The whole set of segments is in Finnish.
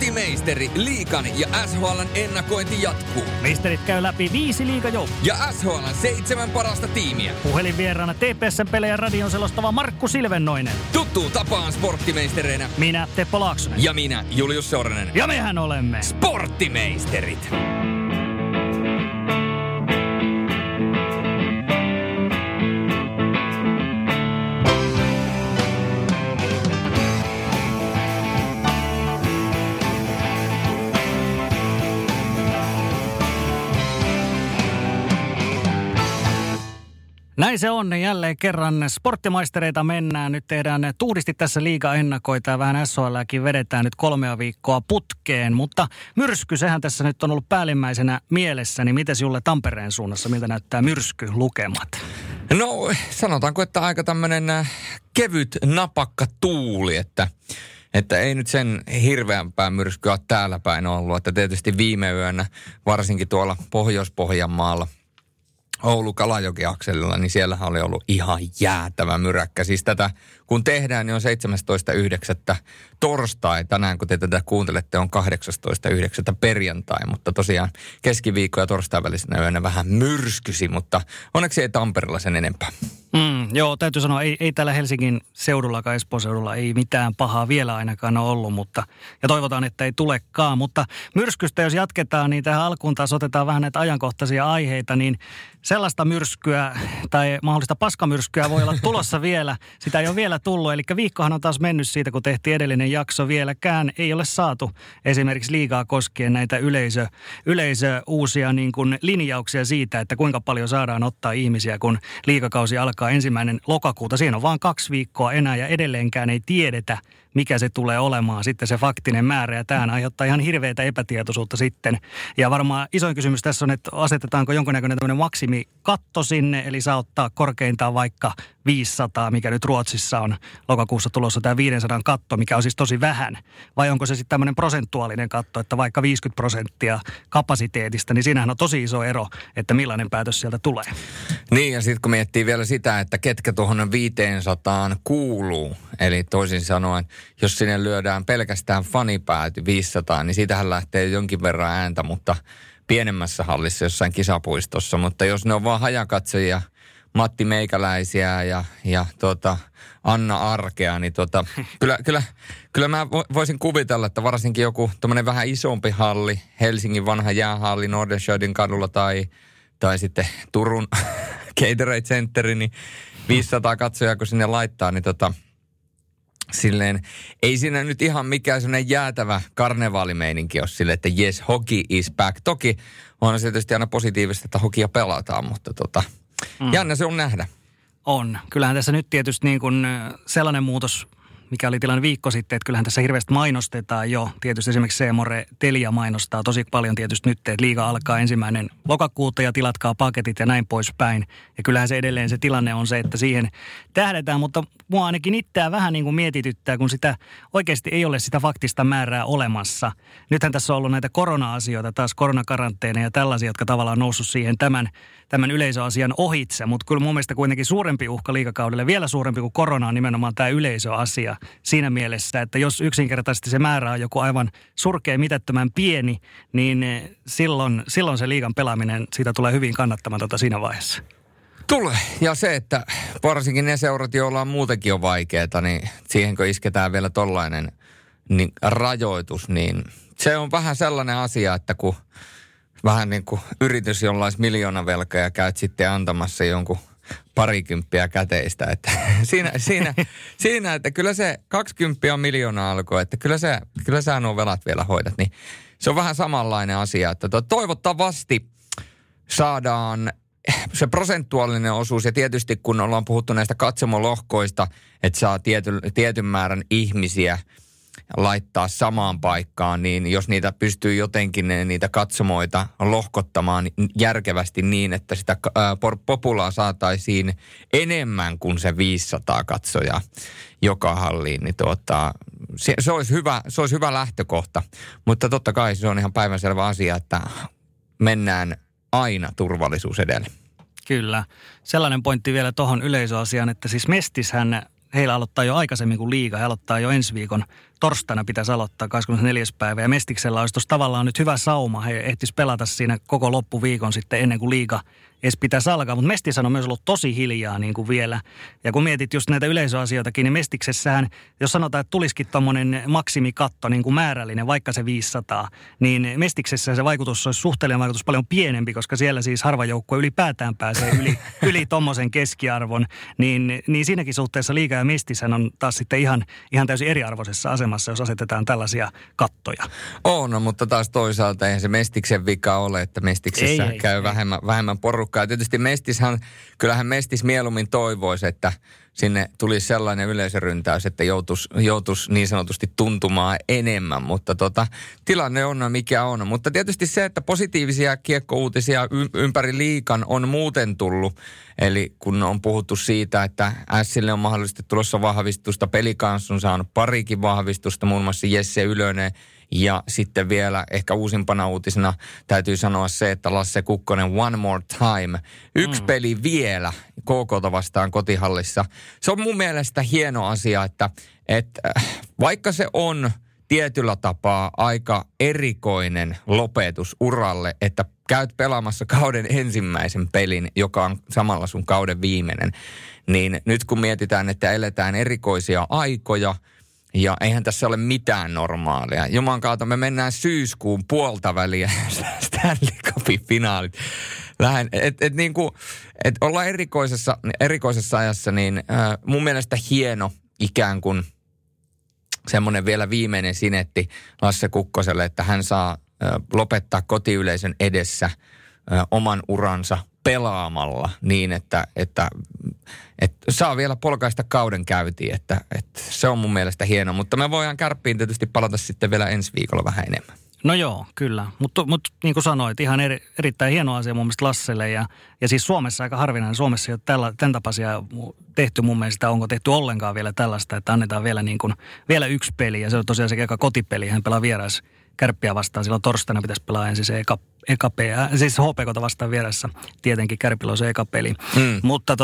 Kotimeisteri, Liikan ja SHL:n ennakointi jatkuu. Meisterit käy läpi 5 liigajoukkoa ja SHL:n 7 parasta tiimiä. Puhelinvieraana TPS:n pelejä radion selostava Markku Silvennoinen. Tuttuun tapaan sporttimeisterienä minä Teppo Laaksonen ja minä Julius Sornen. Ja mehän olemme sporttimeisterit. Näin se on, niin jälleen kerran sporttimaistereita mennään. Nyt tehdään tuhdisti tässä liiga-ennakoita ja vähän SHL:ääkin vedetään nyt 3 viikkoa putkeen. Mutta myrsky, sehän tässä nyt on ollut päällimmäisenä mielessä. Niin mites Julle Tampereen suunnassa, miltä näyttää myrskylukemat? No sanotaanko, että aika tämmöinen kevyt napakka tuuli, että ei nyt sen hirveämpää myrskyä täällä päin ollut. Että tietysti viime yönä, varsinkin tuolla Pohjois-Pohjanmaalla, Oulu-Kalajoki-akselilla, niin siellähän oli ollut ihan jäätävä myräkkä. Siis tätä, kun tehdään, niin on 17.9. torstai. Tänään, kun te tätä kuuntelette, on 18.9. perjantai. Mutta tosiaan keskiviikko ja torstain välisenä yönä vähän myrskysi, mutta onneksi ei Tampereella sen enempää. Joo, täytyy sanoa, ei täällä Helsingin seudulla, Espoon seudulla ei mitään pahaa vielä ainakaan ole ollut, mutta, ja toivotaan, että ei tulekaan. Mutta myrskystä, jos jatketaan, niin tähän alkuun taas otetaan vähän näitä ajankohtaisia aiheita, niin sellaista myrskyä tai mahdollista paskamyrskyä voi olla tulossa vielä. Sitä ei ole vielä tullut, eli viikkohan on taas mennyt siitä, kun tehtiin edellinen jakso. Vieläkään ei ole saatu esimerkiksi liigaa koskien näitä yleisöuusia niin kuin linjauksia siitä, että kuinka paljon saadaan ottaa ihmisiä, kun liigakausi alkaa 1. lokakuuta. Siinä on vaan 2 viikkoa enää ja edelleenkään ei tiedetä, mikä se tulee olemaan sitten se faktinen määrä. Ja tämähän aiheuttaa ihan hirveätä epätietoisuutta sitten. Ja varmaan isoin kysymys tässä on, että asetetaanko jonkunnäköinen tämmöinen maksimikatto sinne, eli saa ottaa korkeintaan vaikka 500, mikä nyt Ruotsissa on lokakuussa tulossa, tämä 500 katto, mikä on siis tosi vähän. Vai onko se sitten tämmöinen prosentuaalinen katto, että vaikka 50% kapasiteetista, niin siinähän on tosi iso ero, että millainen päätös sieltä tulee. Niin, ja sitten kun miettii vielä sitä, että ketkä tuohon 500 kuuluu, eli toisin sanoen, jos sinne lyödään pelkästään fanipääty 500, niin siitähän lähtee jonkin verran ääntä, mutta pienemmässä hallissa jossain kisapuistossa. Mutta jos ne on vaan hajakatsojia, Matti Meikäläisiä ja Anna Arkea, niin kyllä mä voisin kuvitella, että varsinkin joku tämmöinen vähän isompi halli, Helsingin vanha jäähalli Nordenskiöldin kadulla tai sitten Turun Gatorade Centeri, niin 500 katsojaa kun sinne laittaa, niin silleen, ei siinä nyt ihan mikään sellainen jäätävä karnevaalimeininki ole sille, että yes, hockey is back. Toki on se tietysti aina positiivista, että hokia pelataan, mutta jännä se on nähdä. On. Kyllähän tässä nyt tietysti niin kuin sellainen muutos, mikä oli tilanne viikko sitten, että kyllähän tässä hirveästi mainostetaan jo. Tietysti esimerkiksi Seemore Telia mainostaa tosi paljon tietysti nyt, että liiga alkaa 1. lokakuuta ja tilatkaa paketit ja näin poispäin. Ja kyllähän se edelleen se tilanne on se, että siihen tähdetään, mutta mua ainakin itseään vähän niin kuin mietityttää, kun sitä oikeasti ei ole sitä faktista määrää olemassa. Nythän tässä on ollut näitä korona-asioita, taas koronakaranteena ja tällaisia, jotka tavallaan on noussut siihen tämän yleisöasian ohitse, mutta kyllä mun mielestä kuitenkin suurempi uhka liigakaudelle, vielä suurempi kuin korona on nimenomaan tämä yleisöasia siinä mielessä, että jos yksinkertaisesti se määrä on joku aivan surkea, mitättömän pieni, niin silloin se liigan pelaaminen, siitä tulee hyvin kannattamatonta siinä vaiheessa. Tulee. Ja se, että varsinkin ne seurat, joilla on muutenkin jo vaikeaa, niin siihenkö isketään vielä tollainen niin rajoitus, niin se on vähän sellainen asia, että kun vähän niin kuin yritys, jolla olisi miljoonavelka ja käyt sitten antamassa jonkun parikymppiä käteistä. Että siinä, että kyllä se 20 on miljoonaa alkoi, että kyllä sä nuo velat vielä hoidat. Niin se on vähän samanlainen asia, että toivottavasti saadaan se prosentuaalinen osuus ja tietysti kun ollaan puhuttu näistä katsomolohkoista, että saa tietyn määrän ihmisiä laittaa samaan paikkaan, niin jos niitä pystyy jotenkin niitä katsomoita lohkottamaan järkevästi niin, että sitä populaa saataisiin enemmän kuin se 500 katsojaa joka halliin, niin se olisi hyvä lähtökohta. Mutta totta kai se on ihan päivänselvä asia, että mennään aina turvallisuus edellä. Kyllä. Sellainen pointti vielä tuohon yleisöasiaan, että siis Mestishän heillä aloittaa jo aikaisemmin kuin liiga. He aloittaa jo ensi viikon torstaina pitäisi aloittaa 24. päivä. Ja Mestiksellä olisi tavallaan nyt hyvä sauma. He ehtis pelata siinä koko loppuviikon sitten ennen kuin liiga edes pitäisi alkaa. Mutta Mestis on myös ollut tosi hiljaa niin kuin vielä. Ja kun mietit just näitä yleisöasioitakin, niin Mestiksessähän, jos sanotaan, että tulisikin tuommoinen maksimikatto niin kuin määrällinen, vaikka se 500, niin Mestiksessä se vaikutus olisi suhteellinen vaikutus paljon pienempi, koska siellä siis harva joukkue ylipäätään pääsee yli tuommoisen keskiarvon. Niin siinäkin suhteessa liiga ja Mestishän on taas sitten ihan täysin eriarvoisessa asemassa, jos asetetaan tällaisia kattoja. On, mutta taas toisaalta eihän se Mestiksen vika ole, että Mestiksessä käy vähemmän porukkaa. Tietysti kyllähän Mestis mieluummin toivoisi, että sinne tulisi sellainen yleisöryntäys, että joutuisi niin sanotusti tuntumaan enemmän, mutta tilanne on mikä on. Mutta tietysti se, että positiivisia kiekkouutisia ympäri liigan on muuten tullut. Eli kun on puhuttu siitä, että Ässille on mahdollisesti tulossa vahvistusta, Pelikans on saanut parikin vahvistusta, muun muassa Jesse Ylönen. Ja sitten vielä ehkä uusimpana uutisena täytyy sanoa se, että Lasse Kukkonen one more time. Yksi peli vielä KK:ta vastaan kotihallissa. Se on mun mielestä hieno asia, että vaikka se on tietyllä tapaa aika erikoinen lopetus uralle, että käyt pelaamassa kauden ensimmäisen pelin, joka on samalla sun kauden viimeinen, niin nyt kun mietitään, että eletään erikoisia aikoja, ja eihän tässä ole mitään normaalia. Juman kautta me mennään syyskuun puolta väliä Stanley Cupin finaalit. Ollaan erikoisessa ajassa, niin mun mielestä hieno ikään kuin semmoinen vielä viimeinen sinetti Lasse Kukkoselle, että hän saa lopettaa kotiyleisön edessä oman uransa pelaamalla niin, että saa vielä polkaista kauden käyntiin, että se on mun mielestä hieno. Mutta me voidaan Kärppiin tietysti palata sitten vielä ensi viikolla vähän enemmän. No joo, kyllä. Mutta niin kuin sanoit, ihan erittäin hieno asia mun mielestä Lasselle. Ja siis Suomessa aika harvinainen. Suomessa ei ole tämän tapaisia tehty mun mielestä. Onko tehty ollenkaan vielä tällaista, että annetaan vielä, niin kuin, vielä yksi peli. Ja se on tosiaan se eka kotipeli. Hän pelaa vieras Kärppiä vastaan. Silloin torstaina pitäisi pelaa ensin se eka peli, siis HPK:ta vastaan vieressä. Tietenkin Kärpillä on se eka peli. Mutta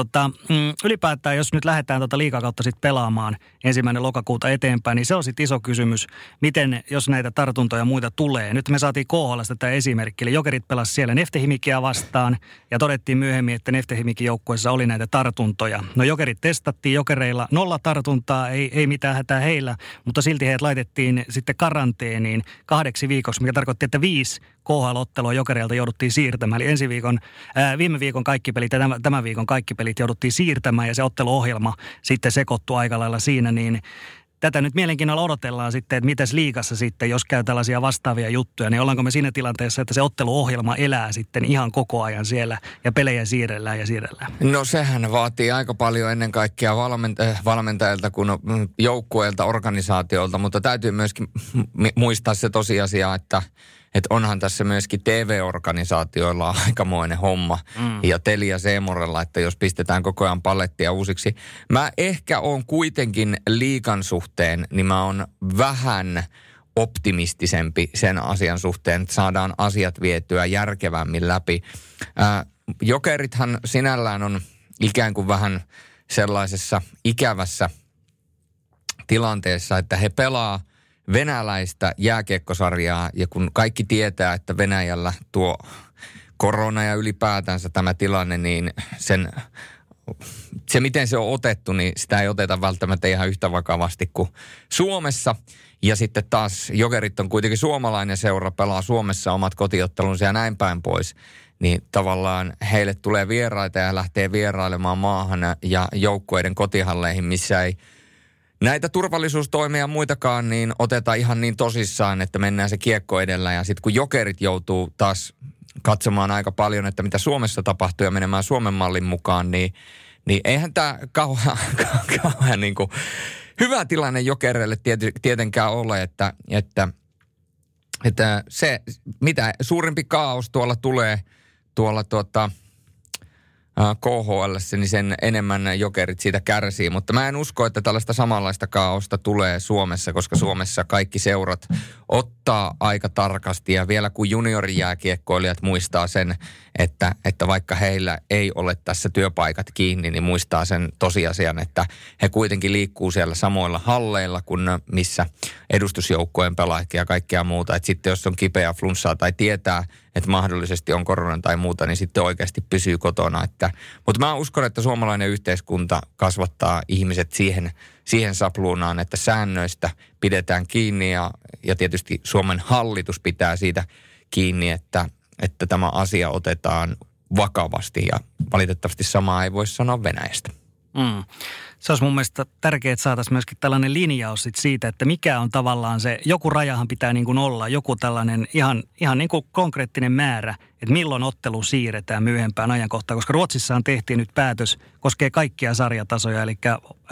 ylipäätään, jos nyt lähdetään liigakautta sitten pelaamaan 1. lokakuuta eteenpäin, niin se on sitten iso kysymys, miten, jos näitä tartuntoja ja muita tulee. Nyt me saatiin KHL:stä tämä esimerkki, eli Jokerit pelasi siellä Neftehimikiä vastaan, ja todettiin myöhemmin, että Neftehimikin joukkueessa oli näitä tartuntoja. No Jokerit testattiin, Jokereilla 0 tartuntaa, ei mitään hätää heillä, mutta silti heidät laitettiin sitten karanteeniin 2 viikoksi, mikä tarkoitti, että 5 KHL-ottelua Jokereilta jouduttiin siirtämään. Eli viime viikon kaikki pelit ja tämän viikon kaikki pelit jouduttiin siirtämään, ja se otteluohjelma sitten sekoittui aika lailla siinä, niin tätä nyt mielenkiinnolla odotellaan sitten, että mitäs liigassa sitten, jos käy tällaisia vastaavia juttuja, niin ollaanko me siinä tilanteessa, että se otteluohjelma elää sitten ihan koko ajan siellä ja pelejä siirrellään? No sehän vaatii aika paljon ennen kaikkea valmentajilta kuin joukkueelta, organisaatiolta, mutta täytyy myöskin muistaa se tosiasia, että onhan tässä myöskin TV-organisaatioilla aikamoinen homma ja Telia Seemorella, että jos pistetään koko ajan palettia uusiksi. Mä ehkä oon kuitenkin liigan suhteen, niin mä oon vähän optimistisempi sen asian suhteen, että saadaan asiat vietyä järkevämmin läpi. Jokerithan sinällään on ikään kuin vähän sellaisessa ikävässä tilanteessa, että he pelaa venäläistä jääkiekkosarjaa, ja kun kaikki tietää, että Venäjällä tuo korona ja ylipäätänsä tämä tilanne, niin se miten se on otettu, niin sitä ei oteta välttämättä ihan yhtä vakavasti kuin Suomessa. Ja sitten taas Jokerit on kuitenkin suomalainen seura, pelaa Suomessa omat kotiottelunsa ja näin päin pois. Niin tavallaan heille tulee vieraita ja lähtee vierailemaan maahan ja joukkueiden kotihalleihin, missä ei näitä turvallisuustoimia ja muitakaan niin otetaan ihan niin tosissaan, että mennään se kiekko edellä. Ja sitten kun Jokerit joutuu taas katsomaan aika paljon, että mitä Suomessa tapahtuu ja menemään Suomen mallin mukaan, niin eihän tämä kauhean niin kuin hyvä tilanne Jokerille tietenkään ole, että se mitä suurempi kaaos tuolla tulee tuolla KHL, niin sen enemmän Jokerit siitä kärsii. Mutta mä en usko, että tällaista samanlaista kaaosta tulee Suomessa, koska Suomessa kaikki seurat ottaa aika tarkasti. Ja vielä kun juniorijääkiekkoilijat muistaa sen, että vaikka heillä ei ole tässä työpaikat kiinni, niin muistaa sen tosiasian, että he kuitenkin liikkuu siellä samoilla halleilla kuin missä edustusjoukkojen pelaajat ja kaikkea muuta. Että sitten jos on kipeä flunssaa tai tietää, että mahdollisesti on korona tai muuta, niin sitten oikeasti pysyy kotona. Mutta mä uskon, että suomalainen yhteiskunta kasvattaa ihmiset siihen sapluunaan, että säännöistä pidetään kiinni ja tietysti Suomen hallitus pitää siitä kiinni, että tämä asia otetaan vakavasti ja valitettavasti samaa ei voi sanoa Venäjästä. Mm. Se olisi mun mielestä tärkeää, että saataisiin myöskin tällainen linjaus siitä, että mikä on tavallaan se, joku rajahan pitää niin kuin olla, joku tällainen ihan niin kuin konkreettinen määrä, että milloin ottelu siirretään myöhempään ajankohtaan, koska Ruotsissaan tehtiin nyt päätös, koskee kaikkia sarjatasoja, eli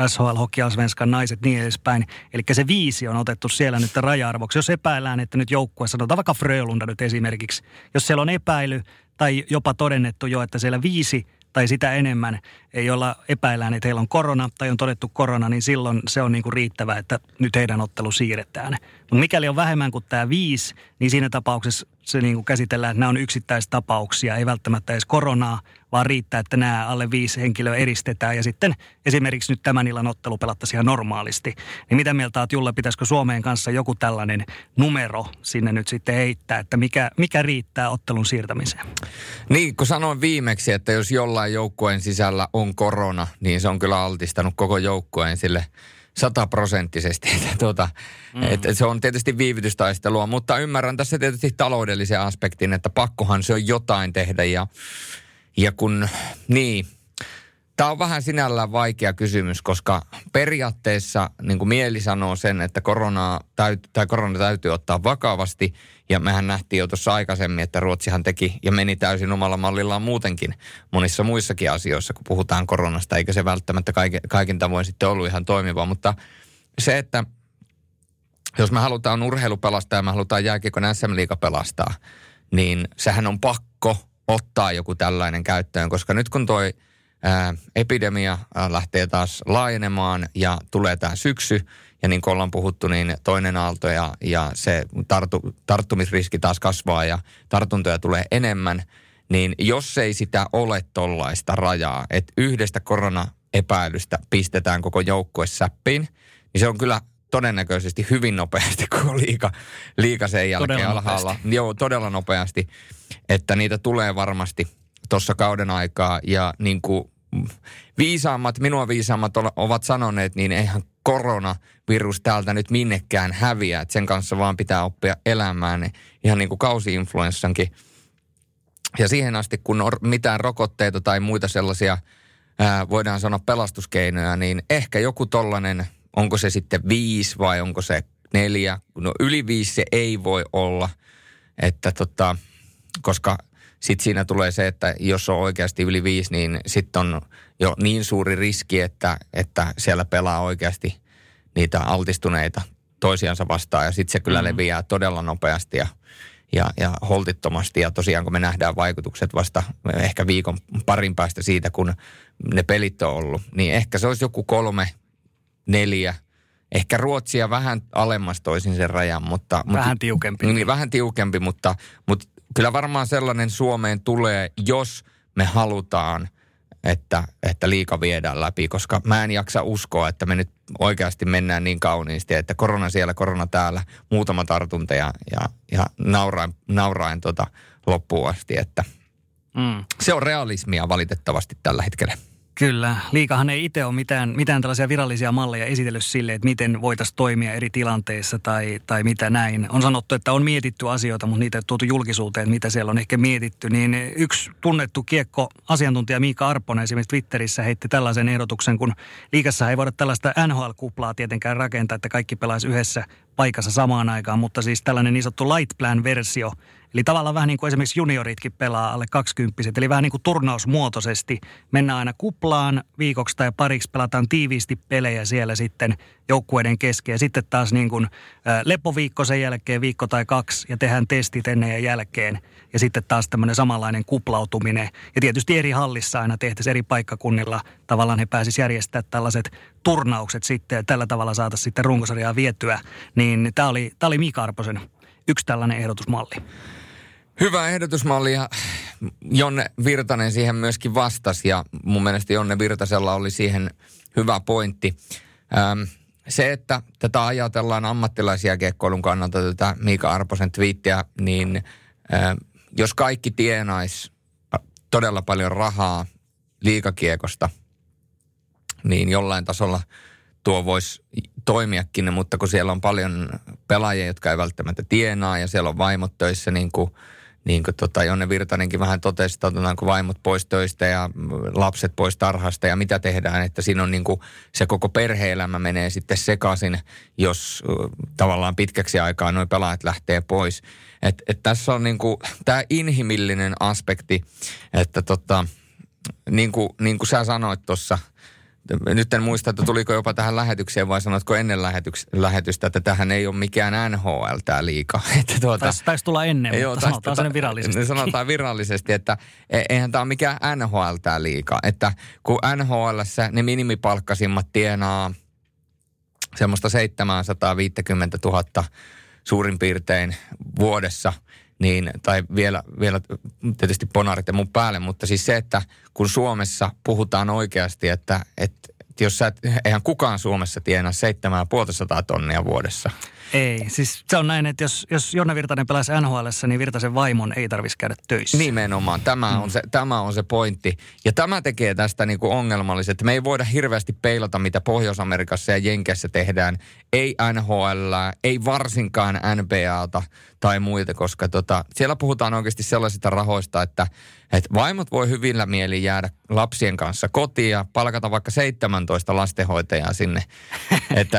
SHL, Hockey Allsvenskan, naiset, niin edespäin, eli se 5 on otettu siellä nyt raja-arvoksi, jos epäillään, että nyt joukkue, sanotaan vaikka Frölunda nyt esimerkiksi, jos siellä on epäily tai jopa todennettu jo, että siellä 5 tai sitä enemmän, ei olla epäillään, että heillä on korona tai on todettu korona, niin silloin se on niinku riittävä, että nyt heidän ottelu siirretään. Mutta mikäli on vähemmän kuin tämä 5, niin siinä tapauksessa se niinku käsitellään, että nämä on yksittäistapauksia, ei välttämättä edes koronaa, vaan riittää, että nämä alle 5 henkilöä eristetään ja sitten esimerkiksi nyt tämän illan ottelu pelattaisiin ihan normaalisti. Niin mitä mieltä olet, Julle, pitäisikö Suomeen kanssa joku tällainen numero sinne nyt sitten heittää, että mikä riittää ottelun siirtämiseen? Niin, kun sanoin viimeksi, että jos jollain joukkueen sisällä on korona, niin se on kyllä altistanut koko joukkueen sille 100%. Se on tietysti viivytystaistelua, mutta ymmärrän tässä tietysti taloudellisen aspektin, että pakkohan se on jotain tehdä ja kun, niin, tämä on vähän sinällään vaikea kysymys, koska periaatteessa niin kuin mieli sanoo sen, että korona täytyy ottaa vakavasti. Ja mehän nähtiin jo tuossa aikaisemmin, että Ruotsihan teki ja meni täysin omalla mallillaan muutenkin monissa muissakin asioissa, kun puhutaan koronasta. Eikä se välttämättä kaikin tavoin sitten ollut ihan toimiva, mutta se, että jos me halutaan urheilu pelastaa ja me halutaan jääkiekon SM-liiga pelastaa, niin sehän on pakko ottaa joku tällainen käyttöön, koska nyt kun toi epidemia lähtee taas laajenemaan ja tulee tämä syksy. Ja niin kuin ollaan puhuttu, niin toinen aalto ja se tarttumisriski taas kasvaa ja tartuntoja tulee enemmän. Niin jos ei sitä ole tollaista rajaa, että yhdestä koronaepäilystä pistetään koko joukkue säppiin, niin se on kyllä todennäköisesti hyvin nopeasti, kun on liika sen jälkeen alhaalla. Joo, todella nopeasti, että niitä tulee varmasti tuossa kauden aikaa ja niin kuin minua viisaammat ovat sanoneet, niin eihän koronavirus täältä nyt minnekään häviä. Et sen kanssa vaan pitää oppia elämään ihan niin kuin kausi-influenssankin. Ja siihen asti, kun on mitään rokotteita tai muita sellaisia, voidaan sanoa pelastuskeinoja, niin ehkä joku tollainen, onko se sitten 5 vai onko se 4? No yli 5 se ei voi olla, että koska sitten siinä tulee se, että jos on oikeasti yli 5, niin sitten on jo niin suuri riski, että siellä pelaa oikeasti niitä altistuneita toisiansa vastaan. Ja sitten se kyllä leviää todella nopeasti ja holtittomasti. Ja tosiaan kun me nähdään vaikutukset vasta ehkä viikon parin päästä siitä, kun ne pelit on ollut, niin ehkä se olisi joku 3-4. Ehkä Ruotsia vähän alemmas toisin sen rajan, mutta vähän tiukempi. Niin, vähän tiukempi, mutta kyllä varmaan sellainen Suomeen tulee, jos me halutaan, että liiga viedään läpi, koska mä en jaksa uskoa, että me nyt oikeasti mennään niin kauniisti, että korona siellä, korona täällä, muutama tartunta ja nauraen loppuun asti, että se on realismia valitettavasti tällä hetkellä. Kyllä. Liigahan ei itse ole mitään tällaisia virallisia malleja esitellyt sille, että miten voitaisiin toimia eri tilanteissa tai mitä näin. On sanottu, että on mietitty asioita, mutta niitä ei tuotu julkisuuteen, mitä siellä on ehkä mietitty. Niin yksi tunnettu kiekkoasiantuntija Miika Arpponen esimerkiksi Twitterissä heitti tällaisen ehdotuksen, kun liigassa ei voida tällaista NHL-kuplaa tietenkään rakentaa, että kaikki pelaisi yhdessä paikassa samaan aikaan, mutta siis tällainen niin sanottu light plan-versio, Eli tavallaan vähän niin kuin esimerkiksi junioritkin pelaa alle 20-vuotiaat. Eli vähän niin kuin turnausmuotoisesti mennään aina kuplaan viikoksi tai pariksi, pelataan tiiviisti pelejä siellä sitten joukkueiden kesken. Ja sitten taas niin kuin lepoviikko sen jälkeen, viikko tai kaksi, ja tehdään testit ennen ja jälkeen. Ja sitten taas tämmöinen samanlainen kuplautuminen. Ja tietysti eri hallissa aina tehtäisiin eri paikkakunnilla. Tavallaan he pääsisivät järjestämään tällaiset turnaukset sitten, ja tällä tavalla saataisiin sitten runkosarjaa vietyä. Niin tämä oli Mika Arposen yksi tällainen ehdotusmalli. Hyvä ehdotusmalli, ja Jonne Virtanen siihen myöskin vastasi, ja mun mielestä Jonne Virtasella oli siihen hyvä pointti. Se, että tätä ajatellaan ammattilaisia kiekkoilun kannalta, tätä Mika Arposen twiittiä, niin jos kaikki tienaisi todella paljon rahaa liigakiekosta, niin jollain tasolla tuo voisi toimiakin, mutta kun siellä on paljon pelaajia, jotka ei välttämättä tienaa, ja siellä on vaimot töissä, niin kuin Jonne Virtanenkin vähän totesi, että otetaanko vaimot pois töistä ja lapset pois tarhasta ja mitä tehdään, että siinä on niin kuin se koko perhe-elämä menee sitten sekaisin, jos tavallaan pitkäksi aikaa nuo pelaajat lähtee pois. Et tässä on niin kuin tämä inhimillinen aspekti, että niin kuin sä sanoit tuossa. Nyt en muista, että tuliko jopa tähän lähetykseen vai sanotko ennen lähetystä, että tähän ei ole mikään NHL tämä liiga. Taisi tulla ennen, joo, mutta sanotaan sen virallisesti. Sanotaan virallisesti, että eihän tämä ole mikään NHL tämä liiga. Että kun NHL:ssä ne minimipalkkasimmat tienaa semmoista 750 000 suurin piirtein vuodessa, niin, tai vielä tietysti ponarit ja mun päälle, mutta siis se, että kun Suomessa puhutaan oikeasti, että jos eihän kukaan Suomessa tienaa 750 000 vuodessa. Ei, siis se on näin, että jos Jonna Virtanen pelaisi NHL:ssä, niin Virtasen vaimon ei tarvitsisi käydä töissä. Nimenomaan, tämä on se pointti. Ja tämä tekee tästä niinku ongelmallista, että me ei voida hirveästi peilata, mitä Pohjois-Amerikassa ja Jenkeissä tehdään. Ei NHL:ää, ei varsinkaan NBA:ta tai muita, koska siellä puhutaan oikeasti sellaisista rahoista, että vaimot voi hyvillä mielin jäädä lapsien kanssa kotiin ja palkata vaikka 17 lastenhoitajaa sinne,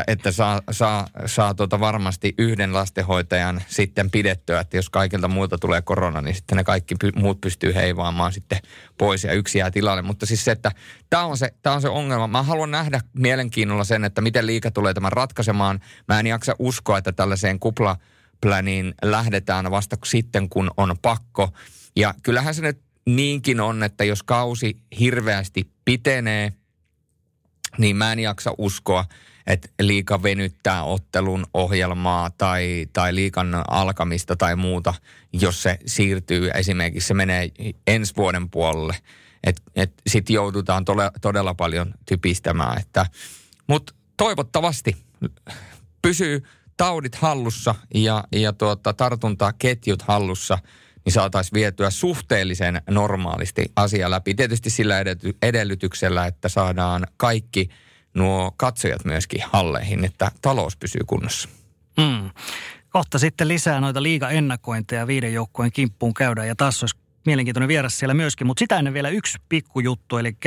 että saa varmasti yhden lastenhoitajan sitten pidettyä, että jos kaikilta muilta tulee korona, niin sitten ne kaikki muut pystyy heivaamaan sitten pois ja yksi jää tilalle. Mutta siis se, että tämä on se ongelma. Mä haluan nähdä mielenkiinnolla sen, että miten liiga tulee tämän ratkaisemaan. Mä en jaksa uskoa, että tällaiseen kuplapläniin lähdetään vasta sitten, kun on pakko. Ja kyllähän se nyt niinkin on, että jos kausi hirveästi pitenee, niin mä en jaksa uskoa, että liiga venyttää ottelun ohjelmaa tai liigan alkamista tai muuta, jos se siirtyy, esimerkiksi se menee ensi vuoden puolelle. Sitten joudutaan todella paljon typistämään. Mutta toivottavasti pysyy taudit hallussa ja tartuntaketjut hallussa, niin saataisiin vietyä suhteellisen normaalisti asia läpi. Tietysti sillä edellytyksellä, että saadaan kaikki nuo katsojat myöskin halleihin, että talous pysyy kunnossa. Kohta sitten lisää noita liiga-ennakointeja 5 joukkueen kimppuun käydään, ja taas olisi mielenkiintoinen vieras siellä myöskin, mutta sitä ennen vielä yksi pikkujuttu, eli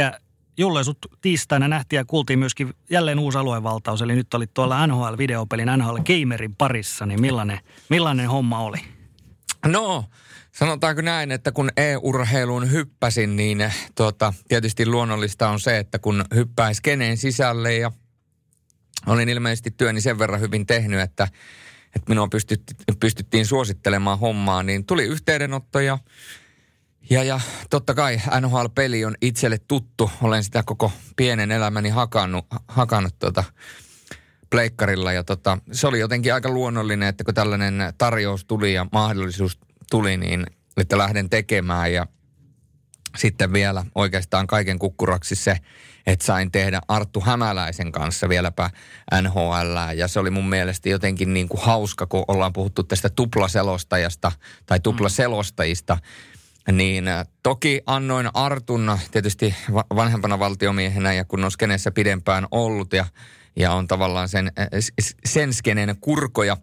Julle sut tiistaina nähtiin ja kuultiin myöskin jälleen uusi aluevaltaus, eli nyt oli tuolla NHL-videopelin, NHL-gamerin parissa, niin millainen homma oli? No, sanotaanko näin, että kun e-urheiluun hyppäsin, niin tietysti luonnollista on se, että kun hyppäisi keneen sisälle, ja olin ilmeisesti työni sen verran hyvin tehnyt, että minua pystyttiin suosittelemaan hommaa, niin tuli yhteydenottoja. Ja totta kai NHL-peli on itselle tuttu. Olen sitä koko pienen elämäni hakannut pleikkarilla, ja se oli jotenkin aika luonnollinen, että kun tällainen tarjous tuli ja mahdollisuus tuli, niin että lähden tekemään, ja sitten vielä oikeastaan kaiken kukkuraksi se, että sain tehdä Arttu Hämäläisen kanssa vieläpä NHL:ää, ja se oli mun mielestä jotenkin niin kuin hauska, kun ollaan puhuttu tästä tuplaselostajasta tai tuplaselostajista, niin toki annoin Artun tietysti vanhempana valtiomiehenä ja kun on skeneessä pidempään ollut ja on tavallaan sen skeneen kurkoja,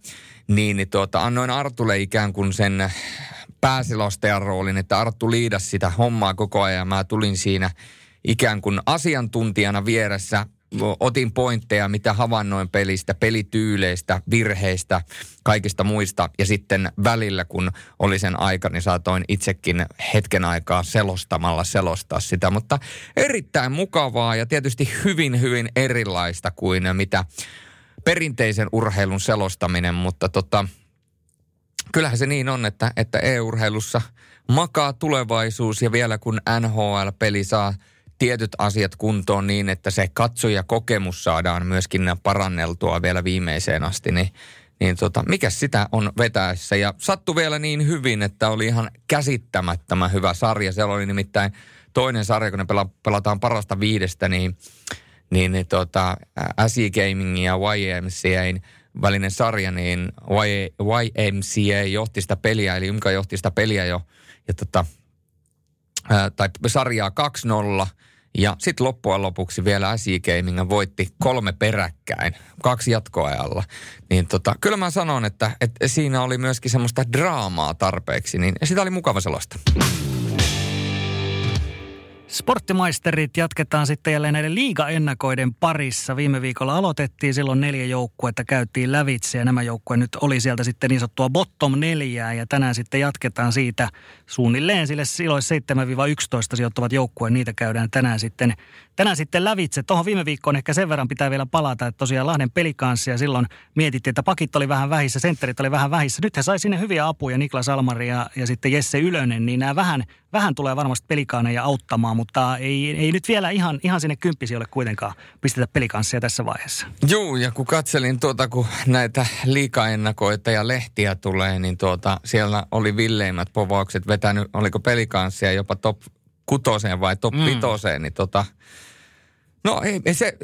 niin annoin Artulle ikään kuin sen pääselostajan roolin, että Arttu liidasi sitä hommaa koko ajan. Mä tulin siinä ikään kuin asiantuntijana vieressä otin pointteja, mitä havainnoin pelistä, pelityyleistä, virheistä, kaikista muista. Ja sitten välillä, kun oli sen aika, niin saatoin itsekin hetken aikaa selostaa sitä. Mutta erittäin mukavaa ja tietysti hyvin, hyvin erilaista kuin mitä perinteisen urheilun selostaminen. Mutta kyllähän se niin on, että e-urheilussa makaa tulevaisuus ja vielä kun NHL-peli saa tietyt asiat kuntoon niin, että se katsojakokemus saadaan myöskin paranneltua vielä viimeiseen asti, niin mikä sitä on vetäessä. Ja sattui vielä niin hyvin, että oli ihan käsittämättömän hyvä sarja. Siellä oli nimittäin toinen sarja, kun ne pelataan parasta viidestä, niin SC Gaming ja YMCA välinen sarja, niin YMCA johti sitä peliä, eli YMCA johti sitä peliä jo, ja tai sarjaa 2-0, ja sitten loppujen lopuksi vielä SC Gaming voitti 3 peräkkäin, 2 jatkoajalla. Kyllä mä sanon, että siinä oli myöskin semmoista draamaa tarpeeksi, niin sitä oli mukava sellaista. Sporttimaisterit jatketaan sitten jälleen näiden liigaennakoiden parissa. Viime viikolla aloitettiin, silloin 4 joukkuetta käytiin lävitse ja nämä joukkueet nyt oli sieltä sitten niin sanottua bottom 4 ja tänään sitten jatketaan siitä suunnilleen sille silloin 7-11 sijoittuvat joukkueet, niitä käydään tänään sitten lävitse. Tuohon viime viikkoon ehkä sen verran pitää vielä palata, että tosiaan Lahden pelikanssi ja silloin mietittiin, että pakit oli vähän vähissä, sentterit oli vähän vähissä. Nyt he sai sinne hyviä apuja, Niklas Almari ja sitten Jesse Ylönen, niin nämä vähän tulee varmasti pelikaaneja auttamaan, mutta ei nyt vielä ihan sinne kymppisiin ole kuitenkaan pistetä pelikanssia tässä vaiheessa. Joo, ja kun katselin kun näitä liigaennakoita ja lehtiä tulee, niin siellä oli villeimmät povaukset vetänyt, oliko pelikanssia jopa top 6 vai top 5, no ei se,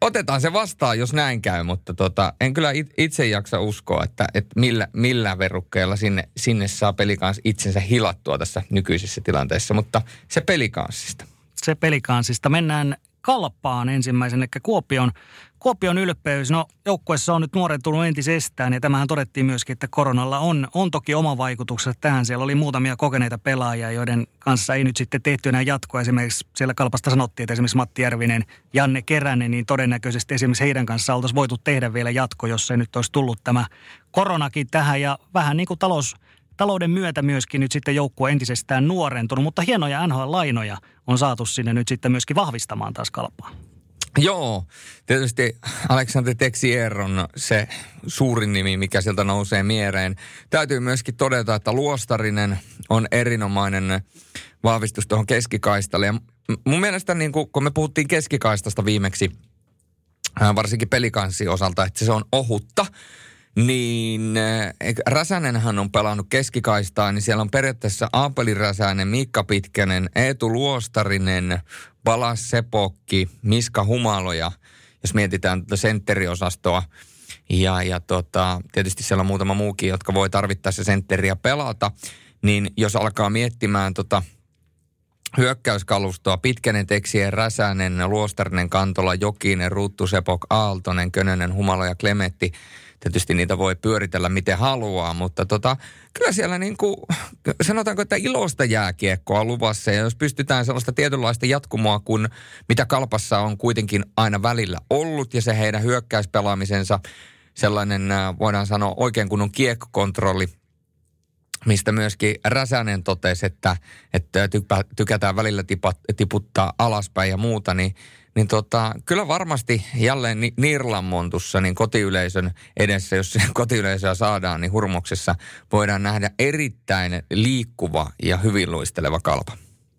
otetaan se vastaan, jos näin käy, mutta en kyllä itse jaksa uskoa, että millä verukkeella sinne saa pelikanssi itsensä hilattua tässä nykyisessä tilanteessa, mutta se pelikanssista. Mennään Kalpaan ensimmäisen, eli Kuopion ylpeys. No, joukkueessa on nyt nuorentunut entisestään ja tämähän todettiin myöskin, että koronalla on toki oma vaikutuksensa tähän. Siellä oli muutamia kokeneita pelaajia, joiden kanssa ei nyt sitten tehty enää jatkoa. Esimerkiksi siellä Kalpasta sanottiin, että esimerkiksi Matti Järvinen, Janne Keränen, niin todennäköisesti esimerkiksi heidän kanssaan oltaisiin voitu tehdä vielä jatko, jos ei nyt olisi tullut tämä koronakin tähän. Ja vähän niin kuin talouden myötä myöskin nyt sitten joukkue entisestään nuorentunut, mutta hienoja NHL-lainoja on saatu sinne nyt sitten myöskin vahvistamaan taas Kalpaa. Joo, tietysti Alexander Texier on se suurin nimi, mikä sieltä nousee mieleen. Täytyy myöskin todeta, että Luostarinen on erinomainen vahvistus tuohon keskikaistalle. Ja mun mielestä, kun me puhuttiin keskikaistasta viimeksi, varsinkin pelikanssin osalta, että se on ohutta, niin Räsänenhän on pelannut keskikaistaa, niin siellä on periaatteessa Aapeli Räsänen, Miikka Pitkänen, Eetu Luostarinen, Palas Sepokki, Miska Humaloja, jos mietitään sentteriosastoa. Ja tietysti siellä on muutama muukin, jotka voi tarvittaessa sentteriä pelata. Niin jos alkaa miettimään hyökkäyskalustoa, Pitkänen, Texier, Räsänen, Luostarinen, Kantola, Jokinen, Ruuttu, Sepok, Aaltonen, Könönen, Humalo ja Klementti. Tietysti niitä voi pyöritellä miten haluaa, mutta kyllä siellä sanotaanko, että iloista jääkiekkoa luvassa. Ja jos pystytään sellaista tietynlaista jatkumoa, kun mitä Kalpassa on kuitenkin aina välillä ollut ja se heidän hyökkäyspelaamisensa, sellainen voidaan sanoa oikein kunnon kiekkokontrolli, mistä myöskin Räsänen totesi, että tykätään välillä tiputtaa alaspäin ja muuta, niin kyllä varmasti jälleen Nirlanmontussa niin kotiyleisön edessä, jos kotiyleisöä saadaan, niin Hurmoksessa voidaan nähdä erittäin liikkuva ja hyvin luisteleva Kalpa.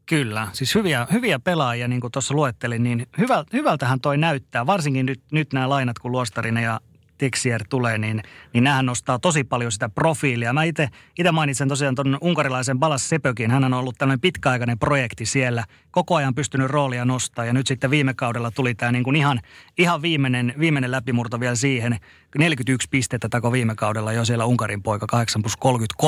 Kyllä, siis hyviä pelaajia, niin kuin tuossa luettelin, niin hyvältähän toi näyttää, varsinkin nyt nämä lainat, kun Luostarinen ja Texier tulee, niin näähän nostaa tosi paljon sitä profiilia. Mä itse mainitsen tosiaan tuon unkarilaisen Balas Sepökin. Hän on ollut tämmöinen pitkäaikainen projekti siellä. Koko ajan pystynyt roolia nostaa ja nyt sitten viime kaudella tuli tämä niin kuin ihan viimeinen läpimurto vielä siihen. 41 pistettä tako viime kaudella jo siellä Unkarin poika 8+33.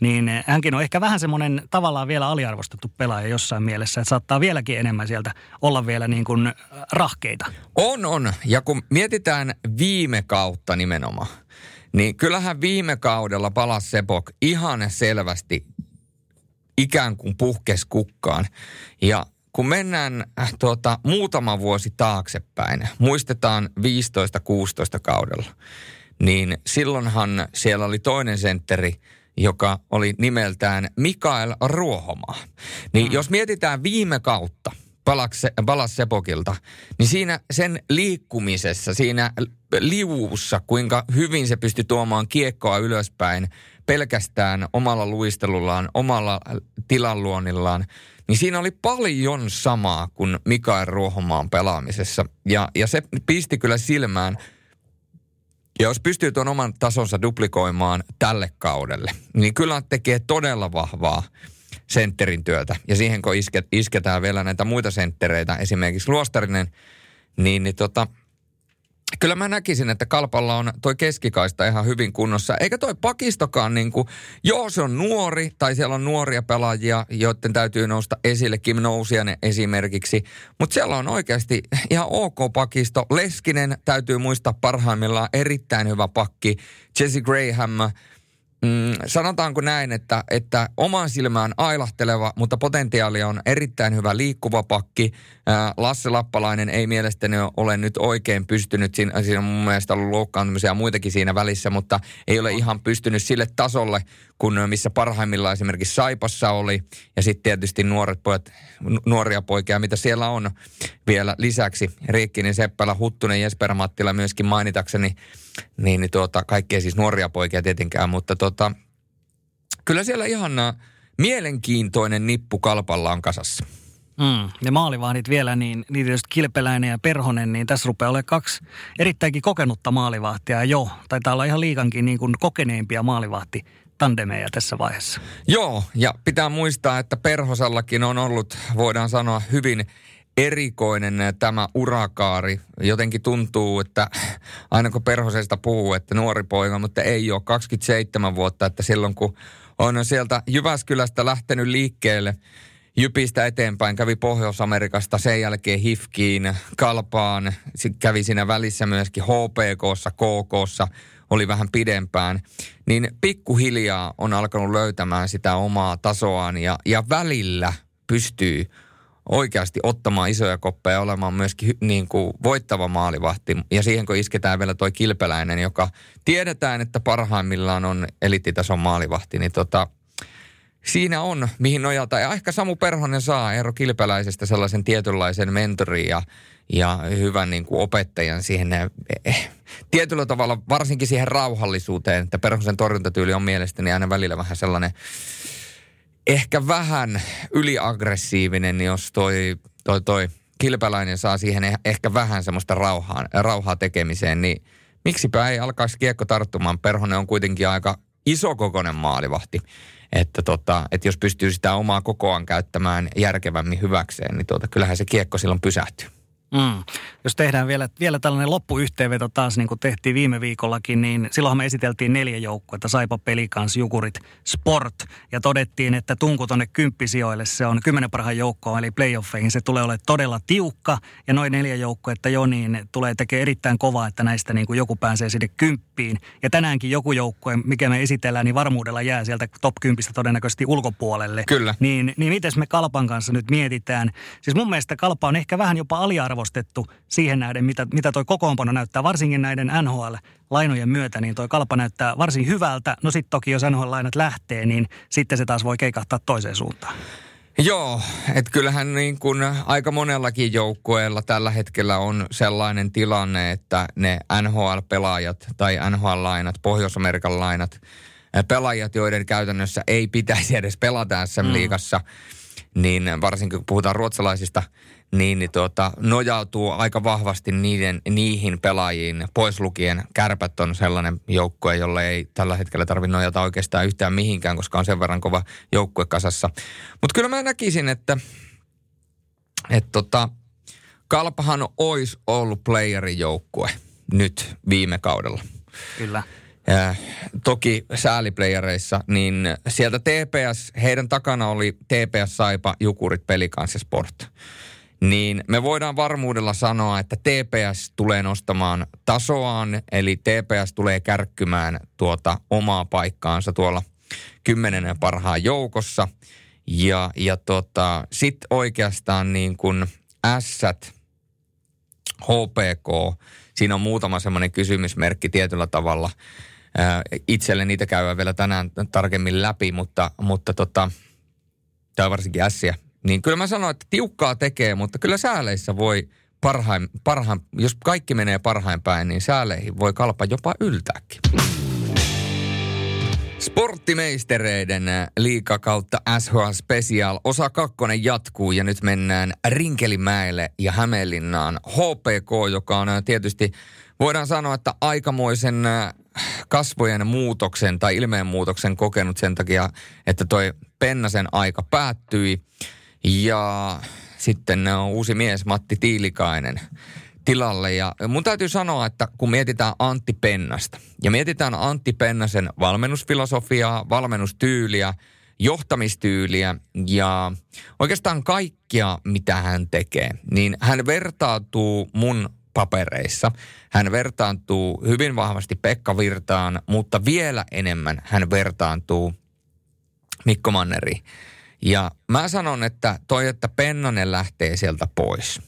Niin hänkin on ehkä vähän semmoinen tavallaan vielä aliarvostettu pelaaja jossain mielessä, että saattaa vieläkin enemmän sieltä olla vielä niin kuin rahkeita. On. Ja kun mietitään viime kautta nimenomaan, niin kyllähän viime kaudella Palas Sepok ihan selvästi ikään kuin puhkesi kukkaan. Ja Kun mennään muutama vuosi taaksepäin, muistetaan 15-16 kaudella, niin silloinhan siellä oli toinen sentteri, joka oli nimeltään Mikael Ruohomaa. Niin jos mietitään viime kautta, Palas Sepokilta, niin siinä sen liikkumisessa, siinä liuussa, kuinka hyvin se pystyi tuomaan kiekkoa ylöspäin pelkästään omalla luistelullaan, omalla tilanluonnillaan, niin siinä oli paljon samaa kuin Mikael Ruohomaan pelaamisessa. Ja se pisti kyllä silmään. Ja jos pystyy tuon oman tasonsa duplikoimaan tälle kaudelle, niin kyllä tekee todella vahvaa sentterin työtä. Ja siihen kun isketään vielä näitä muita senttereitä, esimerkiksi Luostarinen, niin kyllä mä näkisin, että Kalpalla on toi keskikaista ihan hyvin kunnossa. Eikä toi pakistokaan se on nuori, tai siellä on nuoria pelaajia, joiden täytyy nousta esille, Kim Nousiainen esimerkiksi. Mutta siellä on oikeasti ihan ok pakisto. Leskinen täytyy muistaa parhaimmillaan, erittäin hyvä pakki. Jesse Graham, sanotaanko näin, että oman silmään ailahteleva, mutta potentiaali on erittäin hyvä liikkuva pakki. Lasse Lappalainen ei mielestäni ole nyt oikein pystynyt, siinä on mun mielestä ollut loukkaantumisia ja muitakin siinä välissä, mutta ei ole ihan pystynyt sille tasolle, kun missä parhaimmillaan esimerkiksi Saipassa oli. Ja sitten tietysti nuoria poikia, mitä siellä on vielä lisäksi. Riikkinen, Seppälä, Huttunen, Jesper Mattila myöskin mainitakseni. Kaikkea siis nuoria poikia tietenkään, mutta kyllä siellä ihan mielenkiintoinen nippu Kalpalla on kasassa. Ja maalivahdit vielä, niin tietysti Kilpeläinen ja Perhonen, niin tässä rupeaa olemaan kaksi erittäinkin kokenutta maalivahtia jo. Taitaa olla ihan liikankin kokeneimpia maalivahtitandemeja tässä vaiheessa. Joo, ja pitää muistaa, että Perhosellakin on ollut, voidaan sanoa, hyvin erikoinen tämä urakaari. Jotenkin tuntuu, että aina kun Perhosesta puhuu, että nuori poika, mutta ei ole 27 vuotta, että silloin kun on sieltä Jyväskylästä lähtenyt liikkeelle, Jypistä eteenpäin, kävi Pohjois-Amerikasta, sen jälkeen HIFKiin, Kalpaan, kävi siinä välissä myöskin HPK:ssa, KK:ssa, oli vähän pidempään, niin pikkuhiljaa on alkanut löytämään sitä omaa tasoaan ja välillä pystyy oikeasti ottamaan isoja koppeja, olemaan myöskin voittava maalivahti. Ja siihen kun isketään vielä toi Kilpeläinen, joka tiedetään, että parhaimmillaan on eliittitason maalivahti, niin siinä on mihin nojata. Ja ehkä Samu Perhonen saa Eero Kilpeläisestä sellaisen tietynlaisen mentorin ja hyvän opettajan siihen tietyllä tavalla, varsinkin siihen rauhallisuuteen, että Perhosen torjuntatyyli on mielestäni aina välillä vähän sellainen ehkä vähän yliaggressiivinen, jos toi Kilpeläinen saa siihen ehkä vähän semmoista rauhaa tekemiseen, niin miksipä ei alkaisi kiekko tarttumaan. Perhonen on kuitenkin aika isokokoinen maalivahti, että jos pystyy sitä omaa kokoaan käyttämään järkevämmin hyväkseen, niin kyllähän se kiekko silloin pysähtyy. Jos tehdään vielä tällainen loppuyhteenveto taas, niin kuin tehtiin viime viikollakin, niin silloinhan me esiteltiin 4 joukkuetta, Saipa, Pelicans, Jukurit, Sport, ja todettiin, että tunku tonne 10 sijoille, se on 10 parhaan joukkoon, eli playoffeihin se tulee olemaan todella tiukka, ja noin 4 joukkuetta tulee tekemään erittäin kovaa, että näistä joku pääsee sinne 10, ja tänäänkin joku joukkue, mikä me esitellään, niin varmuudella jää sieltä top 10 todennäköisesti ulkopuolelle. Kyllä. Niin mites me Kalpan kanssa nyt mietitään? Siis mun mielestä Kalpa on ehkä vähän jopa aliarvostettu siihen nähden, mitä toi kokoonpano näyttää, varsinkin näiden NHL-lainojen myötä, niin toi Kalpa näyttää varsin hyvältä. No sitten toki, jos NHL-lainat lähtee, niin sitten se taas voi keikahtaa toiseen suuntaan. Joo, että kyllähän aika monellakin joukkueella tällä hetkellä on sellainen tilanne, että ne NHL-pelaajat tai NHL-lainat, Pohjois-Amerikan lainat, pelaajat, joiden käytännössä ei pitäisi edes pelata SM-liigassa, niin varsinkin kun puhutaan ruotsalaisista, niin nojautuu aika vahvasti niihin pelaajiin, pois lukien Kärpät on sellainen joukkue, jolle ei tällä hetkellä tarvitse nojata oikeastaan yhtään mihinkään, koska on sen verran kova joukkue kasassa. Mutta kyllä mä näkisin, että Kalpahan olisi ollut playerin joukkue nyt viime kaudella. Kyllä. Toki sääliplayereissa, niin sieltä heidän takana oli TPS, Saipa, Jukurit, Pelicans ja Sport. Niin me voidaan varmuudella sanoa, että TPS tulee nostamaan tasoaan, eli TPS tulee kärkkymään omaa paikkaansa tuolla 10 parhaan joukossa. Sit oikeastaan niin kuin ässät, HPK, siinä on muutama semmoinen kysymysmerkki tietyllä tavalla. Itselle niitä käydään vielä tänään tarkemmin läpi, mutta tai varsinkin ässiä. Niin kyllä mä sanoin, että tiukkaa tekee, mutta kyllä sääleissä voi jos kaikki menee parhain päin, niin sääleihin voi Kalpa jopa yltääkin. Sporttimeistereiden liigakautta SHL Special osa 2 jatkuu ja nyt mennään Rinkelimäelle ja Hämeenlinnaan. HPK, joka on tietysti, voidaan sanoa, että aikamoisen kasvojen muutoksen tai ilmeen muutoksen kokenut sen takia, että toi Pennasen aika päättyi. Ja sitten uusi mies Matti Tiilikainen tilalle. Ja mun täytyy sanoa, että kun mietitään Antti Pennasta ja mietitään Antti Pennasen valmennusfilosofiaa, valmennustyyliä, johtamistyyliä ja oikeastaan kaikkia, mitä hän tekee, niin hän vertautuu mun papereissa. Hän vertaantuu hyvin vahvasti Pekka Virtaan, mutta vielä enemmän hän vertaantuu Mikko Manneriin. Ja mä sanon, että toi, että Pennanen lähtee sieltä pois,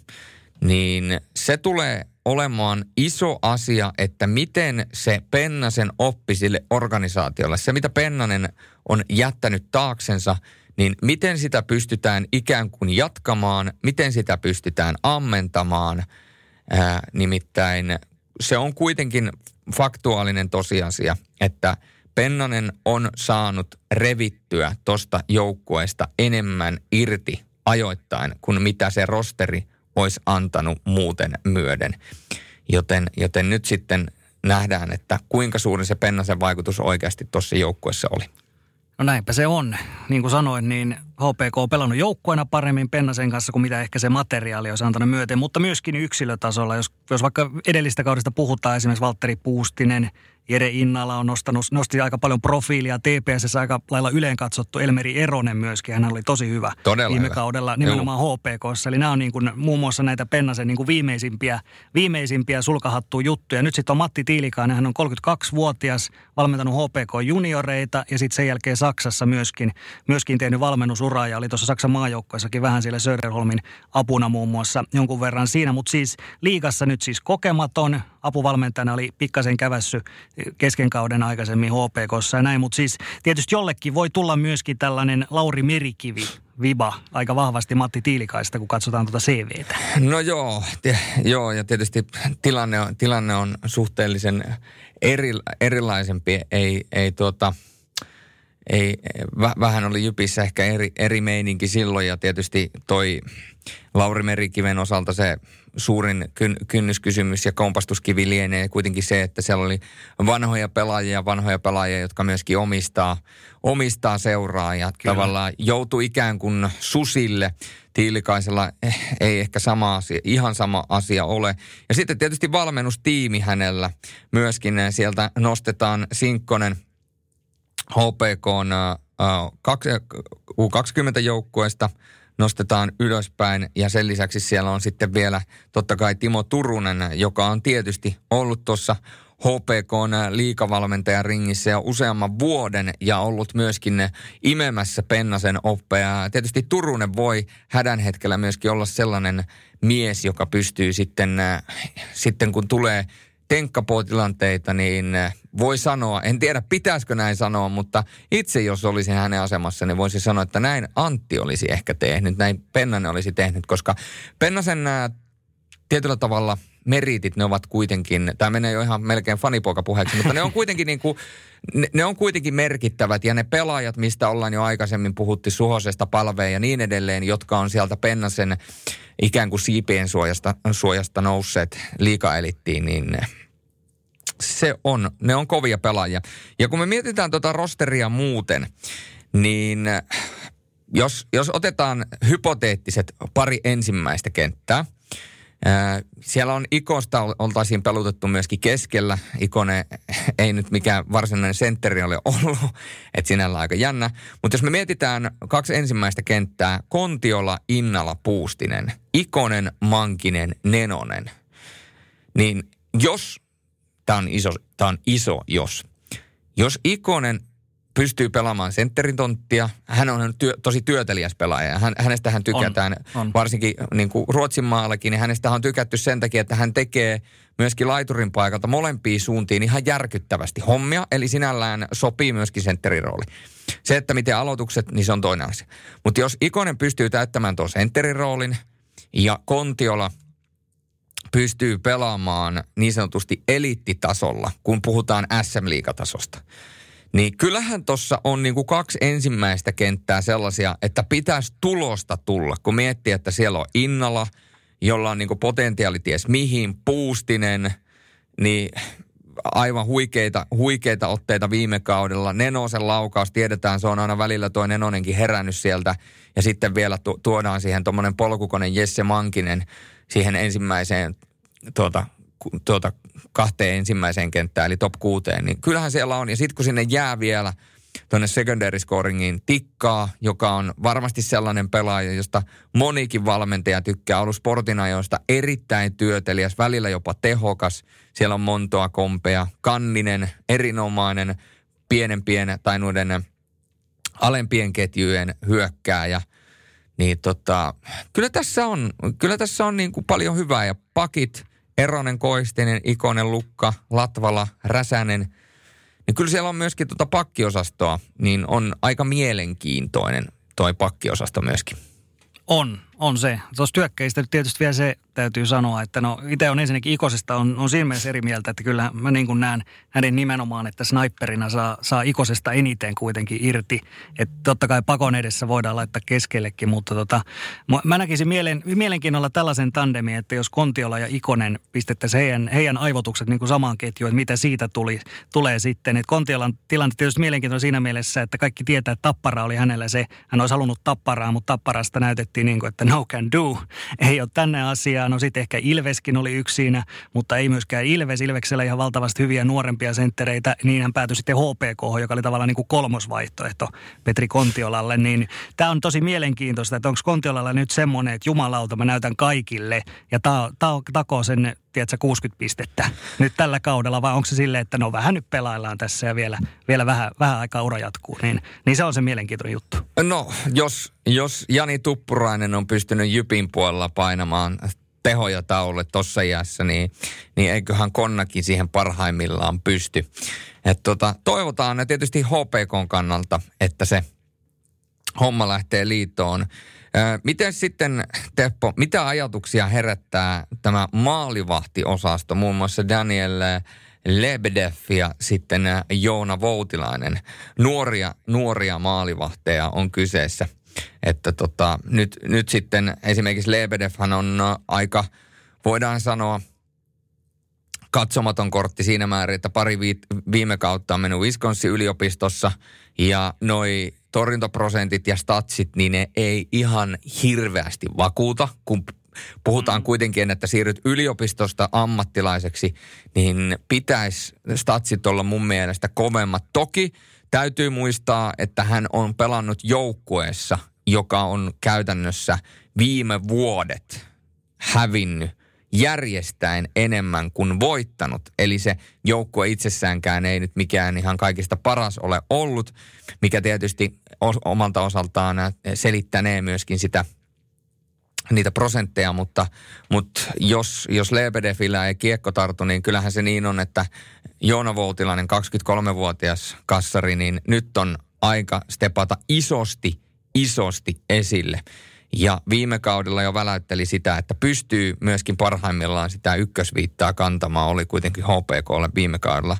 niin se tulee olemaan iso asia, että miten se Pennasen oppi sille organisaatiolle, se mitä Pennanen on jättänyt taaksensa, niin miten sitä pystytään ikään kuin jatkamaan, miten sitä pystytään ammentamaan. Nimittäin se on kuitenkin faktuaalinen tosiasia, että Pennanen on saanut revittyä tosta joukkueesta enemmän irti ajoittain kuin mitä se rosteri olisi antanut muuten myöden. Joten nyt sitten nähdään, että kuinka suuri se Pennasen vaikutus oikeasti tuossa joukkueessa oli. No näinpä se on. Niin kuin sanoin, niin HPK on pelannut joukkueena paremmin Pennasen kanssa kuin mitä ehkä se materiaali olisi antanut myöten, mutta myöskin yksilötasolla. Jos vaikka edellistä kaudesta puhutaan, esimerkiksi Valtteri Puustinen, Jere Innala on nosti aika paljon profiilia, TPS aika lailla yleen katsottu, Elmeri Eronen myöskin, hän oli tosi hyvä todella viime kaudella nimenomaan HPK:ssa. Eli nämä on niin kuin, muun muassa näitä Pennasen niin kuin viimeisimpiä sulkahattuja juttuja. Nyt sitten on Matti Tiilikainen, hän on 32-vuotias, valmentanut HPK-junioreita ja sitten sen jälkeen Saksassa myöskin tehnyt valmennusuraa ja oli tuossa Saksan maajoukkueessakin vähän siellä Söderholmin apuna muun muassa jonkun verran siinä. Mutta siis liigassa nyt siis kokematon, apuvalmentajana oli pikkasen kävässy kesken kauden aikaisemmin HPK:ssa ja näin, mutta siis tietysti jollekin voi tulla myöskin tällainen Lauri Merikivi-viba aika vahvasti Matti Tiilikaista, kun katsotaan tuota CVtä. No joo, ja tietysti tilanne on suhteellisen erilaisempi, vähän oli jypissä ehkä eri meininki silloin ja tietysti toi Lauri Merikiven osalta se suurin kynnyskysymys ja kompastuskivi lienee kuitenkin se, että siellä oli vanhoja pelaajia, jotka myöskin omistaa seuraa ja tavallaan joutui ikään kuin susille. Tiilikaisella ei ehkä ihan sama asia ole. Ja sitten tietysti valmennustiimi hänellä myöskin. Sieltä nostetaan Sinkkonen HPK:n U20-joukkueesta. Nostetaan ylöspäin ja sen lisäksi siellä on sitten vielä totta kai Timo Turunen, joka on tietysti ollut tuossa HPK:n liigavalmentajan ringissä jo useamman vuoden ja ollut myöskin imemässä Pennasen oppeja. Tietysti Turunen voi hädän hetkellä myöskin olla sellainen mies, joka pystyy sitten kun tulee tenkkapootilanteita, niin voi sanoa, en tiedä pitäisikö näin sanoa, mutta itse jos olisin hänen asemassa, niin voisin sanoa, että näin Antti olisi ehkä tehnyt, näin Pennanen olisi tehnyt, koska Pennasen tietyllä tavalla meritit, ne ovat kuitenkin, tämä menee jo ihan melkein fanipoikapuheeksi, mutta ne on kuitenkin ne on kuitenkin merkittävät ja ne pelaajat, mistä ollaan jo aikaisemmin puhuttu, Suhosesta, Palveen ja niin edelleen, jotka on sieltä Pennasen ikään kuin siipien suojasta nousseet liigaelittiin, niin ne on kovia pelaajia. Ja kun me mietitään tuota rosteria muuten, niin jos otetaan hypoteettiset pari ensimmäistä kenttää, siellä on Ikosta, oltaisiin pelutettu myöskin keskellä. Ikone ei nyt mikään varsinainen sentteri ole ollut, että sinällä aika jännä. Mutta jos me mietitään kaksi ensimmäistä kenttää, Kontiola, Innala, Puustinen, Ikonen, Mankinen, Nenonen, niin jos, tämä on iso jos Ikonen pystyy pelaamaan sentterin tonttia. Hän on tosi työtelijäs pelaaja. Hänestähän tykätään, on. Varsinkin niin kuin Ruotsin maallakin, niin hänestähän on tykätty sen takia, että hän tekee myöskin laiturin paikalta molempiin suuntiin ihan järkyttävästi hommia, eli sinällään sopii myöskin sentterin rooli. Se, että miten aloitukset, niin se on toinen asia. Mutta jos Ikonen pystyy täyttämään tuon sentterin roolin ja Kontiola pystyy pelaamaan niin sanotusti eliittitasolla, kun puhutaan SM-liigatasosta, niin kyllähän tuossa on niinku kaksi ensimmäistä kenttää sellaisia, että pitäisi tulosta tulla, kun miettii, että siellä on Innala, jolla on niinku potentiaali ties mihin, Puustinen, niin aivan huikeita otteita viime kaudella. Nenosen laukaus, tiedetään, se on aina välillä tuo Nenonenkin herännyt sieltä. Ja sitten vielä tuodaan siihen tuommoinen polkukonen Jesse Mankinen siihen ensimmäiseen kahteen ensimmäiseen kenttään, eli top 6, niin kyllähän siellä on. Ja sitten kun sinne jää vielä tuonne secondary scoringiin Tikkaa, joka on varmasti sellainen pelaaja, josta monikin valmentaja tykkää, ollut Sportin ajoista erittäin työtelijäs, välillä jopa tehokas. Siellä on montaa kompea, Kanninen, erinomainen, pienempien tai noiden alempien ketjujen hyökkääjä. Niin kyllä tässä on niin kuin paljon hyvää, ja pakit Eronen, Koistinen, Ikonen, Lukka, Latvala, Räsänen. Niin kyllä siellä on myöskin pakkiosastoa, niin on aika mielenkiintoinen toi pakkiosasto myöskin. On se. Tuossa työkkäistä nyt tietysti vielä se täytyy sanoa, että no itse on ensinnäkin Ikosesta on siinä mielessä eri mieltä, että kyllä mä niin kuin näen hänen nimenomaan, että sniperina saa Ikosesta eniten kuitenkin irti. Että totta kai Pakon edessä voidaan laittaa keskellekin, mutta mä näkisin mielenkiinnolla tällaisen tandemin, että jos Kontiola ja Ikonen pistettäisiin heidän aivotukset niin kuin samaan ketjuun, että mitä siitä tulee sitten. Että Kontiolan tilanne tietysti mielenkiintoinen siinä mielessä, että kaikki tietää, että Tappara oli hänellä se, hän olisi halunnut Tapparaa, mutta Tapparasta näytettiin niin kuin, että no can do, ei ole tänne asiaa. No sitten ehkä Ilveskin oli yksi siinä, mutta ei myöskään Ilves. Ilveksellä ihan valtavasti hyviä nuorempia senttereitä, niin hän päätyi sitten HPK, joka oli tavallaan niin kuin kolmosvaihtoehto Petri Kontiolalle. Niin tämä on tosi mielenkiintoista, että onko Kontiolalla nyt semmoinen, että jumalauta mä näytän kaikille ja takoo sen, tiedätkö, 60 pistettä nyt tällä kaudella, vai onko se silleen, että no vähän nyt pelaillaan tässä ja vielä vähän aikaa ura jatkuu, niin se on se mielenkiintoinen juttu. No, jos Jani Tuppurainen on pystynyt Jypin puolella painamaan tehoja taululle tuossa iässä, niin eiköhän Konnakin siihen parhaimmillaan pysty. Et toivotaan, ja tietysti HPK:n kannalta, että se homma lähtee liitoon. Miten sitten, Teppo, mitä ajatuksia herättää tämä maalivahtiosasto, muun muassa Daniel Lebedev ja sitten Joona Voutilainen? Nuoria maalivahteja on kyseessä. Että nyt sitten esimerkiksi Lebedevhän on aika, voidaan sanoa, katsomaton kortti siinä määrin, että pari viime kautta on mennyt Wisconsin yliopistossa, ja noi torjuntaprosentit ja statsit, niin ne ei ihan hirveästi vakuuta. Kun puhutaan kuitenkin, että siirryt yliopistosta ammattilaiseksi, niin pitäisi statsit olla mun mielestä kovemmat. Toki täytyy muistaa, että hän on pelannut joukkueessa, joka on käytännössä viime vuodet hävinnyt järjestäen enemmän kuin voittanut. Eli se joukkue itsessäänkään ei nyt mikään ihan kaikista paras ole ollut, mikä tietysti omalta osaltaan selittänee myöskin sitä niitä prosentteja, mutta jos Lebedevillä ei kiekko tartu, niin kyllähän se niin on, että Joona Voutilainen, 23-vuotias kassari, niin nyt on aika stepata isosti esille. Ja viime kaudella jo väläytteli sitä, että pystyy myöskin parhaimmillaan sitä ykkösviittaa kantamaan. Oli kuitenkin HPK:lle viime kaudella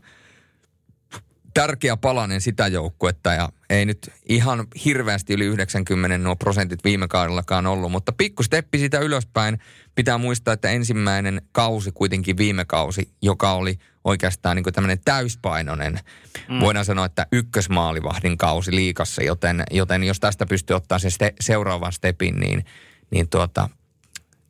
tärkeä palanen sitä joukkuetta, ja ei nyt ihan hirveästi yli 90 nuo prosentit viime kaudellakaan ollut, mutta pikku steppi sitä ylöspäin. Pitää muistaa, että ensimmäinen kausi kuitenkin viime kausi, joka oli oikeastaan niin kuin tämmöinen täyspainoinen, voidaan sanoa, että ykkösmaalivahdin kausi liigassa, joten jos tästä pystyy ottaa se seuraavan stepin, niin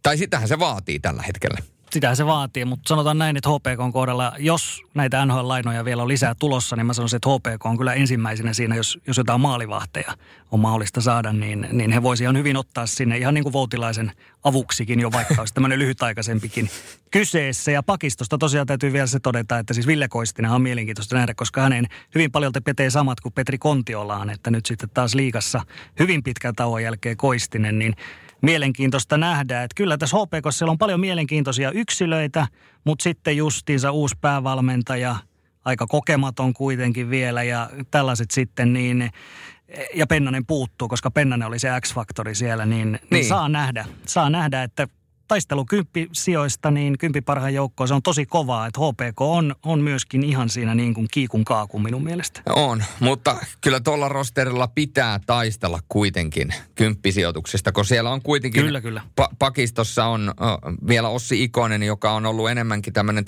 tai sitähän se vaatii tällä hetkellä. Sitä se vaatii, mutta sanotaan näin, että HPK:n kohdalla, jos näitä NHL-lainoja vielä on lisää tulossa, niin mä sanoisin, että HPK on kyllä ensimmäisenä siinä, jos jotain maalivahteja on mahdollista saada, niin he voisivat ihan hyvin ottaa sinne ihan niin kuin Voutilaisen avuksikin jo, vaikka olisi tämmöinen lyhytaikaisempikin kyseessä. Ja pakistosta tosiaan täytyy vielä se todeta, että siis Ville Koistinen on mielenkiintoista nähdä, koska hänen hyvin paljon petee samat kuin Petri Kontiolaan, että nyt sitten taas liigassa hyvin pitkän tauon jälkeen Koistinen, niin mielenkiintoista nähdä, että kyllä tässä HPK:ssa on paljon mielenkiintoisia yksilöitä, mutta sitten justiinsa uusi päävalmentaja, aika kokematon kuitenkin vielä ja tällaiset sitten niin, ja Pennanen puuttuu, koska Pennanen oli se X-faktori siellä, niin saa nähdä, että taistelu kymppisijoista, niin kymppiparhaan joukkoa, se on tosi kovaa, että HPK on myöskin ihan siinä niin kuin kiikun kaakun minun mielestä. On, mutta kyllä tuolla rosterilla pitää taistella kuitenkin kymppisijoituksista, kun siellä on kuitenkin, kyllä. Pakistossa on vielä Ossi Ikonen, joka on ollut enemmänkin tämmöinen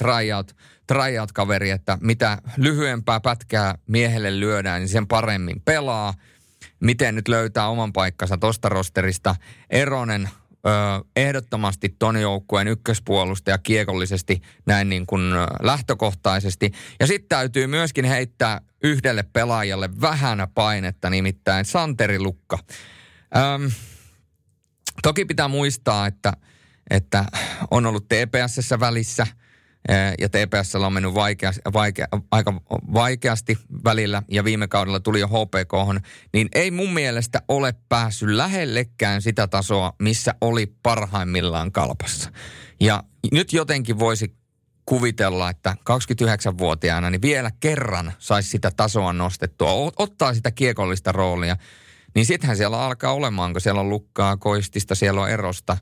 tryout-kaveri, että mitä lyhyempää pätkää miehelle lyödään, niin sen paremmin pelaa. Miten nyt löytää oman paikkansa tuosta rosterista? Eronen ehdottomasti ton joukkueen ykköspuolustaja kiekollisesti näin niin kuin lähtökohtaisesti. Ja sitten täytyy myöskin heittää yhdelle pelaajalle vähän painetta, nimittäin Santeri Lukka. Toki pitää muistaa, että on ollut TPS:ssä välissä ja TPS:llä on mennyt aika vaikeasti välillä ja viime kaudella tuli jo HPK:hon, niin ei mun mielestä ole päässyt lähellekään sitä tasoa, missä oli parhaimmillaan Kalpassa. Ja nyt jotenkin voisi kuvitella, että 29-vuotiaana niin vielä kerran saisi sitä tasoa nostettua, ottaa sitä kiekollista roolia, niin sittenhän siellä alkaa olemaan, kun siellä on Lukkaa, Koistista, siellä on Erosta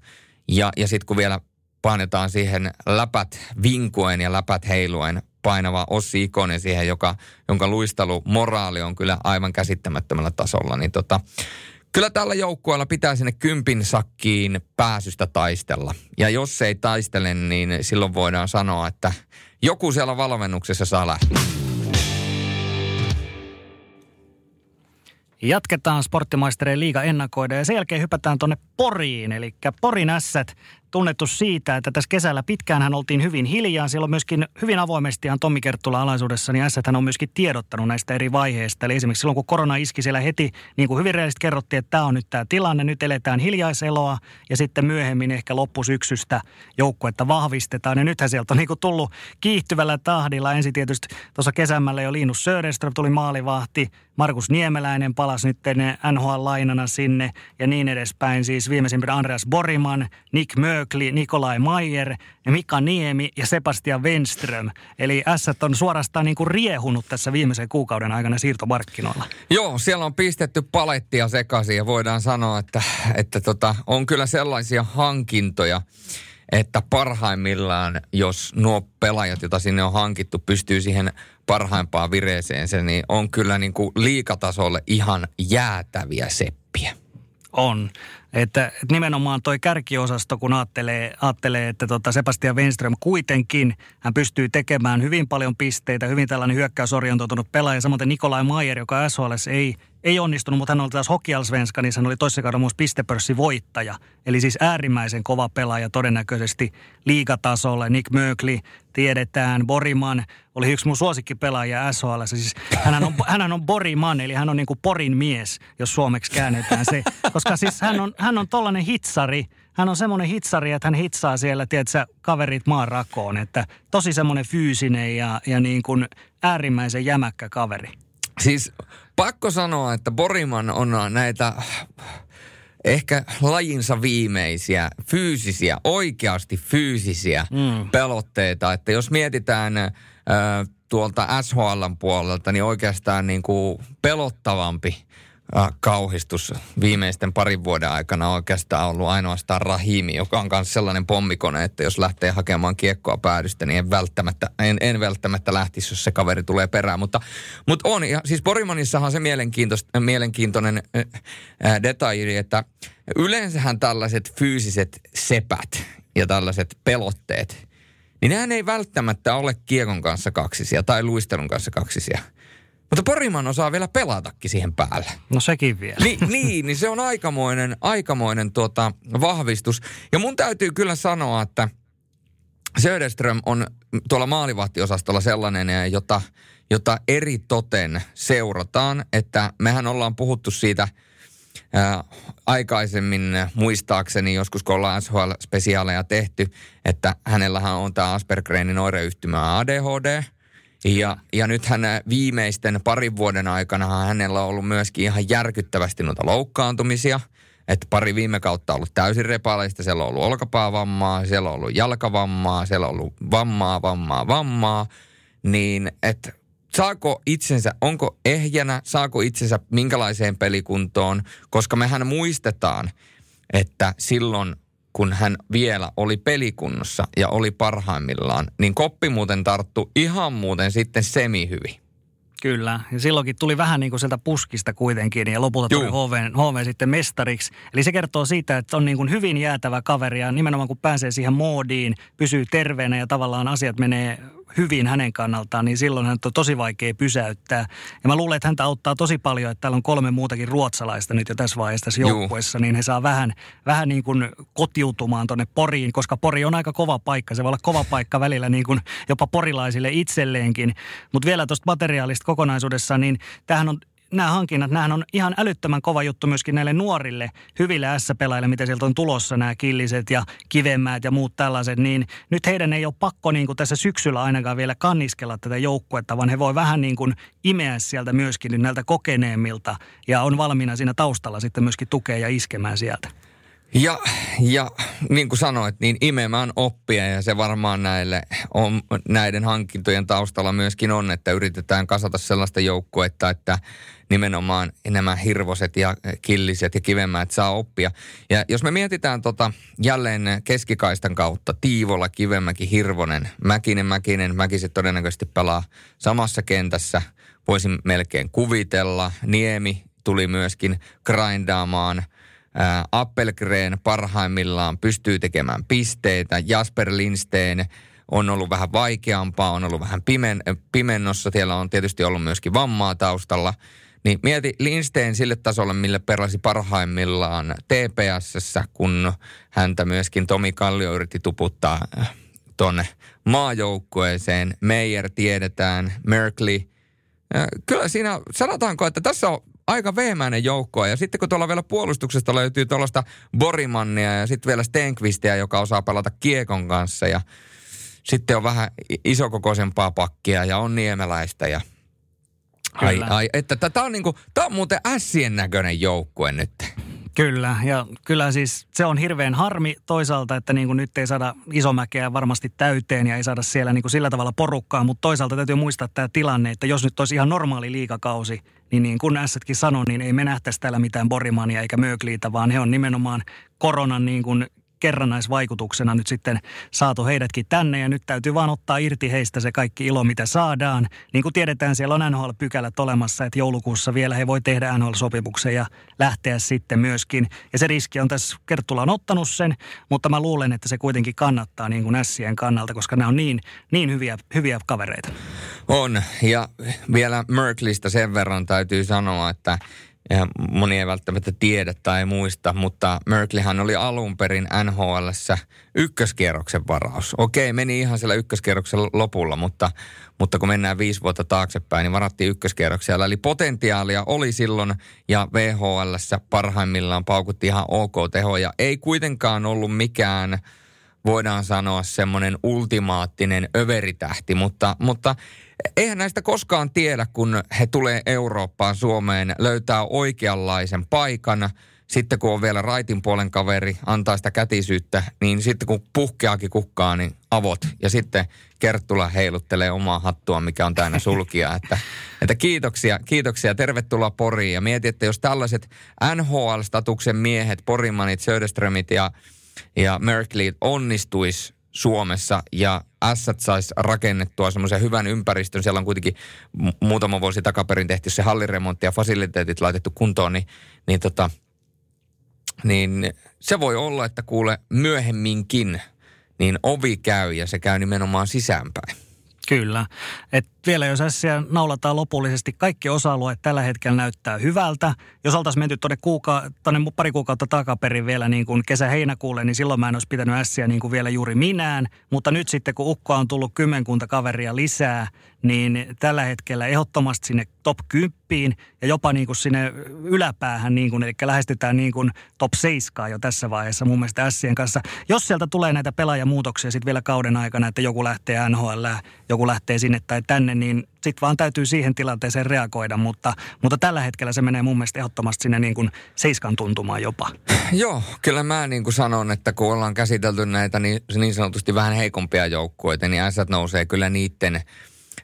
ja sitten kun vielä painetaan siihen läpät vinkuen ja läpät heiluen painava Ossi Ikonen siihen, jonka luistelumoraali on kyllä aivan käsittämättömällä tasolla. Niin kyllä tällä joukkueella pitää sinne kympin sakkiin pääsystä taistella. Ja jos ei taistele, niin silloin voidaan sanoa, että joku siellä valmennuksessa saa lähteä. Jatketaan Sporttimaistereen liiga ennakoida ja sen jälkeen hypätään tuonne Poriin, eli Porin ässät tunnettu siitä, että tässä kesällä pitkäänhän oltiin hyvin hiljaa. Siellä on myöskin hyvin avoimestihan Tommi Kerttulan alaisuudessa, niin ässäthän on myöskin tiedottanut näistä eri vaiheista. Eli esimerkiksi silloin, kun korona iski siellä heti, niin kuin hyvin reellisesti kerrottiin, että tämä on nyt tämä tilanne, nyt eletään hiljaiseloa ja sitten myöhemmin ehkä loppusyksystä joukkuetta vahvistetaan. Ja nythän sieltä on niin kuin tullut kiihtyvällä tahdilla. Ensin tietysti tuossa kesämällä jo Linus Söderström tuli maalivahti, Markus Niemeläinen palasi nyt NHL-lainana sinne ja niin edespäin. Siis viimeisimpänä Andreas Boriman, Nick Mökli, Nikolai Meijer, Mika Niemi ja Sebastian Wenström. Eli ässät on suorastaan niin kuin riehunut tässä viimeisen kuukauden aikana siirtomarkkinoilla. Joo, siellä on pistetty palettia sekaisin ja voidaan sanoa, että on kyllä sellaisia hankintoja, että parhaimmillaan, jos nuo pelaajat, joita sinne on hankittu, pystyy siihen parhaimpaan vireeseensä, niin on kyllä niin kuin liigatasolle ihan jäätäviä seppiä. On. Että nimenomaan toi kärkiosasto, kun ajattelee että Sebastian Wenström kuitenkin, hän pystyy tekemään hyvin paljon pisteitä, hyvin tällainen hyökkäysorientoitunut pelaaja, samoin Nikolai Meijer, joka SHL:ssä ei onnistunut, mutta hän oli taas Hockeyallsvenskan, niin hän oli toisessa kauden muassa pistepörssivoittaja. Eli siis äärimmäisen kova pelaaja todennäköisesti liigatasolle. Nick Mökli tiedetään, Boriman oli yksi mun suosikkipelaaja SHL:ssä. Siis hänhän on Boriman, eli hän on niin kuin Porin mies, jos suomeksi käännetään se. Koska siis hän on tollainen hitsari. Hän on semmoinen hitsari, että hän hitsaa siellä, tiedätkö, kaverit maan rakoon. Että tosi semmoinen fyysinen ja niin kuin äärimmäisen jämäkkä kaveri. Siis pakko sanoa, että Boriman on näitä ehkä lajinsa viimeisiä fyysisiä, oikeasti fyysisiä pelotteita. Että jos mietitään tuolta SHL:n puolelta, niin oikeastaan niin kuin pelottavampi kauhistus viimeisten parin vuoden aikana oikeastaan ollut ainoastaan Rahimi, joka on myös sellainen pommikone, että jos lähtee hakemaan kiekkoa päädystä, niin en välttämättä lähtisi, jos se kaveri tulee perään. Mutta on, ja siis Borimanissahan se mielenkiintoinen detalji, että yleensähän tällaiset fyysiset sepät ja tällaiset pelotteet, niin nehän ei välttämättä ole kiekon kanssa kaksisia tai luistelun kanssa kaksisia. Mutta Poriman osaa vielä pelatakin siihen päälle. No sekin vielä. Niin se on aikamoinen vahvistus. Ja mun täytyy kyllä sanoa, että Söderström on tuolla maalivahtiosastolla sellainen, jota eri toten seurataan, että mehän ollaan puhuttu siitä aikaisemmin muistaakseni, joskus kun ollaan SHL-spesiaaleja tehty, että hänellähän on tämä Aspergerin oireyhtymä ADHD. Ja nythän viimeisten parin vuoden aikana hänellä on ollut myöskin ihan järkyttävästi noita loukkaantumisia. Että pari viime kautta on ollut täysin repaleista, siellä on ollut olkapäävammaa, siellä on ollut jalkavammaa, siellä on ollut vammaa. Niin, että saako itsensä, onko ehjänä, saako itsensä minkälaiseen pelikuntoon, koska mehän muistetaan, että silloin kun hän vielä oli pelikunnossa ja oli parhaimmillaan, niin koppi muuten tarttui ihan muuten sitten semihyvi. Kyllä, ja silloinkin tuli vähän niin kuin sieltä puskista kuitenkin, ja lopulta tuli HV sitten mestariksi. Eli se kertoo siitä, että on niin kuin hyvin jäätävä kaveri, ja nimenomaan kun pääsee siihen moodiin, pysyy terveenä ja tavallaan asiat menee hyvin hänen kannaltaan, niin silloin hän on tosi vaikea pysäyttää. Ja mä luulen, että häntä auttaa tosi paljon, että täällä on 3 muutakin ruotsalaista nyt jo tässä vaiheessa tässä joukkueessa, niin he saa vähän niin kuin kotiutumaan tonne Poriin, koska Pori on aika kova paikka. Se voi olla kova paikka välillä niin kuin jopa porilaisille itselleenkin. Mutta vielä tuosta materiaalista kokonaisuudessa, niin nämä hankinnat, nämähän on ihan älyttömän kova juttu myöskin näille nuorille, hyville S-pelaajille, mitä sieltä on tulossa, nämä Killiset ja Kivemäät ja muut tällaiset, niin nyt heidän ei ole pakko niin kuin tässä syksyllä ainakaan vielä kanniskella tätä joukkuetta, vaan he voi vähän niin kuin imeä sieltä myöskin näiltä kokeneemmilta ja on valmiina siinä taustalla sitten myöskin tukea ja iskemään sieltä. Ja niin kuin sanoit, niin imemään oppia ja se varmaan näiden hankintojen taustalla myöskin on, että yritetään kasata sellaista joukkuetta, että nimenomaan nämä Hirvoset ja Killiset ja Kivemäät saa oppia. Ja jos me mietitään jälleen keskikaistan kautta, Tiivola, Kivemäki, Hirvonen, Mäkinen, Mäkiset todennäköisesti pelaa samassa kentässä, voisin melkein kuvitella, Niemi tuli myöskin grindaamaan, Appelgren parhaimmillaan pystyy tekemään pisteitä. Jasper Lindsten on ollut vähän vaikeampaa, on ollut vähän pimennossa. Siellä on tietysti ollut myöskin vammaa taustalla. Niin mieti Lindsten sille tasolle, millä pelasi parhaimmillaan TPS:ssä, kun häntä myöskin Tomi Kallio yritti tuputtaa tuonne maajoukkueeseen. Meijer tiedetään, Merkley. Kyllä siinä sanotaanko, että tässä on aika veemäinen joukko. Ja sitten kun tuolla vielä puolustuksesta löytyy tuollaista Borimannia ja sitten vielä Stenqvistiä, joka osaa pelata kiekon kanssa. Ja sitten on vähän isokokoisempaa pakkia ja on niemeläistä. Ja että tämä on, niinku, on muuten ässien näköinen joukkue nyt. Kyllä, ja kyllä siis se on hirveän harmi toisaalta, että niin kuin nyt ei saada Isomäkeä varmasti täyteen ja ei saada siellä niin kuin sillä tavalla porukkaa, mutta toisaalta täytyy muistaa tämä tilanne, että jos nyt olisi ihan normaali liigakausi, niin kuin ässätkin sanoin, niin ei me nähtäisi täällä mitään Borimania eikä Mögliitä, vaan he on nimenomaan koronan niin kuin kerrannaisvaikutuksena nyt sitten saatu heidätkin tänne ja nyt täytyy vaan ottaa irti heistä se kaikki ilo, mitä saadaan. Niin kuin tiedetään, siellä on NHL-pykälät olemassa, että joulukuussa vielä he voi tehdä NHL-sopimuksen ja lähteä sitten myöskin. Ja se riski on tässä, Kerttula on ottanut sen, mutta mä luulen, että se kuitenkin kannattaa niin kuin ässien kannalta, koska nämä on niin hyviä kavereita. On, ja vielä Merklistä sen verran täytyy sanoa, että ja moni ei välttämättä tiedä tai muista, mutta Merkleyhän oli alun perin NHL:ssä ykköskierroksen varaus. Okei, meni ihan siellä ykköskierroksen lopulla, mutta kun mennään 5 vuotta taaksepäin, niin varattiin ykköskierroksella. Eli potentiaalia oli silloin ja VHL:ssä parhaimmillaan paukutti ihan ok tehoja. Ei kuitenkaan ollut mikään, voidaan sanoa, semmoinen ultimaattinen överitähti, mutta eihän näistä koskaan tiedä, kun he tulee Eurooppaan, Suomeen, löytää oikeanlaisen paikan. Sitten kun on vielä raitin puolen kaveri, antaa sitä kätisyyttä, niin sitten kun puhkeakin kukkaa, niin avot. Ja sitten Kerttula heiluttelee omaa hattua, mikä on täynnä sulkia. Että kiitoksia, tervetuloa Poriin. Ja mieti, että jos tällaiset NHL-statuksen miehet, Porimanit, Söderströmit ja Merkley onnistuisi Suomessa ja ässät saisi rakennettua semmoisen hyvän ympäristön. Siellä on kuitenkin muutama vuosi takaperin tehty se halliremontti ja fasiliteetit laitettu kuntoon, niin se voi olla, että kuule myöhemminkin, niin ovi käy ja se käy nimenomaan sisäänpäin. Kyllä. Et vielä jos ässiä naulataan lopullisesti, kaikki osa-alueet tällä hetkellä näyttää hyvältä. Jos oltaisiin menty tuonne pari kuukautta takaperin vielä niin kuin kesä-heinäkuulle, niin silloin mä en olisi pitänyt ässiä niin kuin vielä juuri minään. Mutta nyt sitten, kun ukkoa on tullut kymmenkunta kaveria lisää, niin tällä hetkellä ehdottomasti sinne top 10 ja jopa niin kuin sinne yläpäähän, niin kuin, eli lähestytään niin kuin top 7 jo tässä vaiheessa mun mielestä ässien kanssa. Jos sieltä tulee näitä pelaajamuutoksia sitten vielä kauden aikana, että joku lähtee NHL, joku lähtee sinne tai tänne, niin sitten vaan täytyy siihen tilanteeseen reagoida, mutta tällä hetkellä se menee mun mielestä ehdottomasti sinne niin kuin 7 tuntumaan jopa. Joo, kyllä mä niin kuin sanon, että kun ollaan käsitelty näitä niin sanotusti vähän heikompia joukkueita, niin ässät nousee kyllä niiden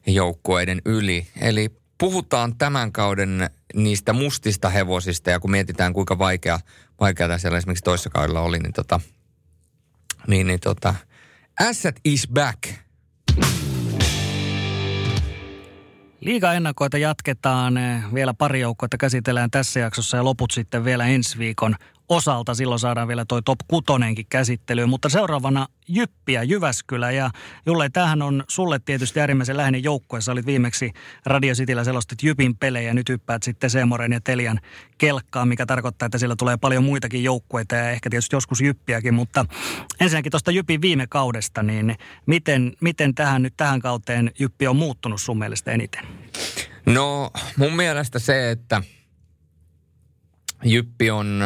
joukkueiden yli. Eli puhutaan tämän kauden niistä mustista hevosista ja kun mietitään kuinka vaikeaa siellä esimerkiksi toissa kaudella oli, niin ässät is back. Liigaennakoita jatketaan. Vielä pari joukkoita käsitellään tässä jaksossa ja loput sitten vielä ensi viikon osalta. Silloin saadaan vielä toi top 6:nenkin käsittelyyn, mutta seuraavana Jyppiä, Jyväskylä. Ja Julle, tämähän on sulle tietysti äärimmäisen läheinen joukkue. Sä olit viimeksi Radio Cityllä selostit Jypin pelejä. Nyt hyppäät sitten Seemoren ja Telian kelkkaan, mikä tarkoittaa, että siellä tulee paljon muitakin joukkueita ja ehkä tietysti joskus Jyppiäkin. Mutta ensinnäkin tuosta Jypin viime kaudesta, niin miten tähän kauteen Jyppi on muuttunut sun mielestä eniten? No mun mielestä se, että Jyppi on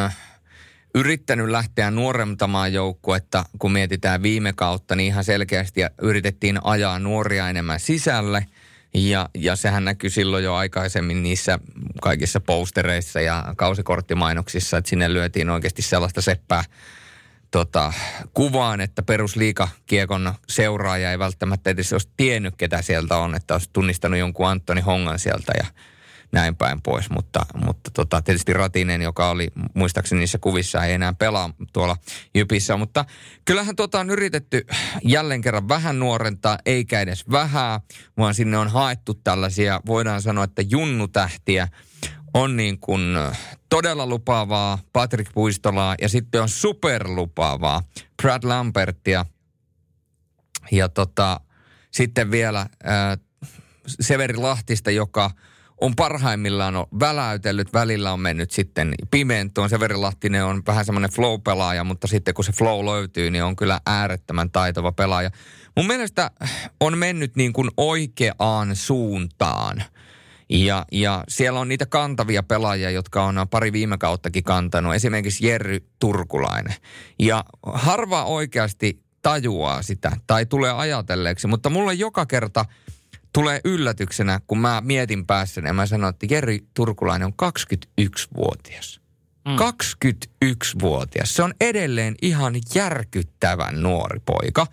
yrittänyt lähteä nuorentamaan joukkuetta, kun mietitään viime kautta, niin ihan selkeästi yritettiin ajaa nuoria enemmän sisälle. Ja sehän näkyy silloin jo aikaisemmin niissä kaikissa postereissa ja kausikorttimainoksissa, että sinne lyötiin oikeasti sellaista seppää kuvaan, että perusliigakiekon seuraaja ei välttämättä edes olisi tiennyt, ketä sieltä on, että olisi tunnistanut jonkun Antoni Hongan sieltä ja näin päin pois, mutta tietysti Ratinen, joka oli muistaakseni niissä kuvissa, ei enää pelaa tuolla Jypissä, mutta kyllähän on yritetty jälleen kerran vähän nuorentaa, eikä edes vähää, vaan sinne on haettu tällaisia, voidaan sanoa, että junnutähtiä, on niin kuin todella lupaavaa Patrick Puistolaa ja sitten on superlupaavaa Brad Lambertia ja sitten vielä Severi Lahtista, joka on parhaimmillaan on väläytellyt, välillä on mennyt sitten pimentoon. Severi Lahtinen on vähän semmoinen flow-pelaaja, mutta sitten kun se flow löytyy, niin on kyllä äärettömän taitava pelaaja. Mun mielestä on mennyt niin kuin oikeaan suuntaan. Ja siellä on niitä kantavia pelaajia, jotka on pari viime kauttakin kantanut. Esimerkiksi Jerry Turkulainen. Ja harva oikeasti tajuaa sitä tai tulee ajatelleeksi, mutta mulla joka kerta tulee yllätyksenä, kun mä mietin päässäni ja mä sanon, että Jerry Turkulainen on 21-vuotias. 21-vuotias. Se on edelleen ihan järkyttävän nuori poika.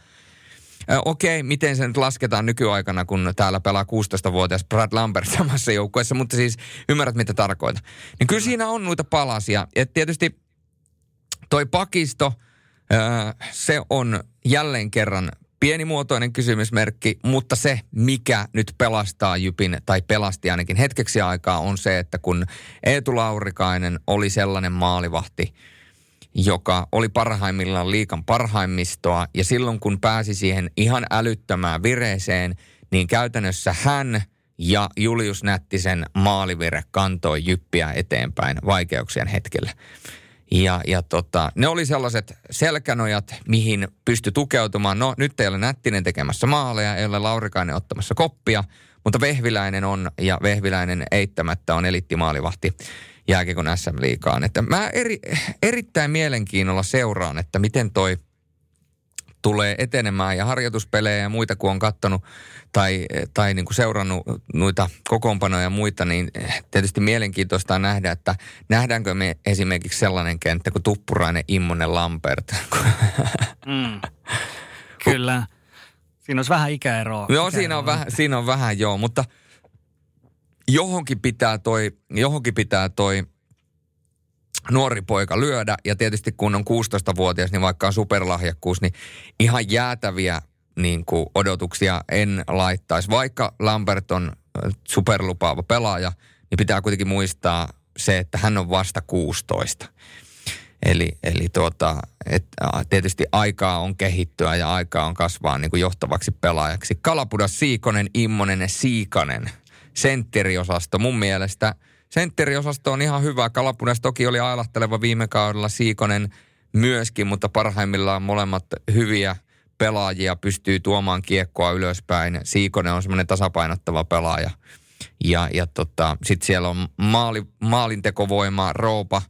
Okei, miten se nyt lasketaan nykyaikana, kun täällä pelaa 16-vuotias Brad Lambert samassa joukkueessa, mutta siis ymmärrät, mitä tarkoitan. Niin kyllä siinä on noita palasia. Et tietysti toi pakisto, se on jälleen kerran pienimuotoinen kysymysmerkki, mutta se, mikä nyt pelastaa Jypin, tai pelasti ainakin hetkeksi aikaa, on se, että kun Eetu Laurikainen oli sellainen maalivahti, joka oli parhaimmillaan liigan parhaimmistoa, ja silloin kun pääsi siihen ihan älyttömään vireeseen, niin käytännössä hän ja Julius Nättisen maalivire kantoi Jyppiä eteenpäin vaikeuksien hetkellä. Ja ne oli sellaiset selkänojat, mihin pystyi tukeutumaan. No nyt ei ole Nättinen tekemässä maaleja, ei ole Laurikainen ottamassa koppia, mutta Vehviläinen on ja Vehviläinen eittämättä on elittimaalivahti jääkiekon SM-liigaan. Että mä erittäin mielenkiinnolla seuraan, että miten toi tulee etenemään ja harjoituspelejä ja muita, kun on katsonut tai niin kuin seurannut noita kokoonpanoja ja muita, niin tietysti mielenkiintoista nähdä, että nähdäänkö me esimerkiksi sellainen kenttä kuin Tuppurainen, Immonen, Lambert. Kyllä. Siinä olisi vähän ikäeroa. Joo, siinä on vähän joo, mutta johonkin pitää toi nuori poika lyödä, ja tietysti kun on 16-vuotias, niin vaikka on superlahjakkuus, niin ihan jäätäviä niin kuin odotuksia en laittaisi. Vaikka Lambert on superlupaava pelaaja, niin pitää kuitenkin muistaa se, että hän on vasta 16. Tietysti aikaa on kehittyä ja aikaa on kasvaa niin kuin johtavaksi pelaajaksi. Kalapudas, Siikonen, Immonen ja Siikanen. Sentteriosasto. Mun mielestä sentteriosasto on ihan hyvä. Kalapudas toki oli ailahteleva viime kaudella, Siikonen myöskin, mutta parhaimmillaan molemmat hyviä pelaajia, pystyy tuomaan kiekkoa ylöspäin. Siikonen on semmoinen tasapainottava pelaaja. Sitten siellä on maalintekovoima, Roopa.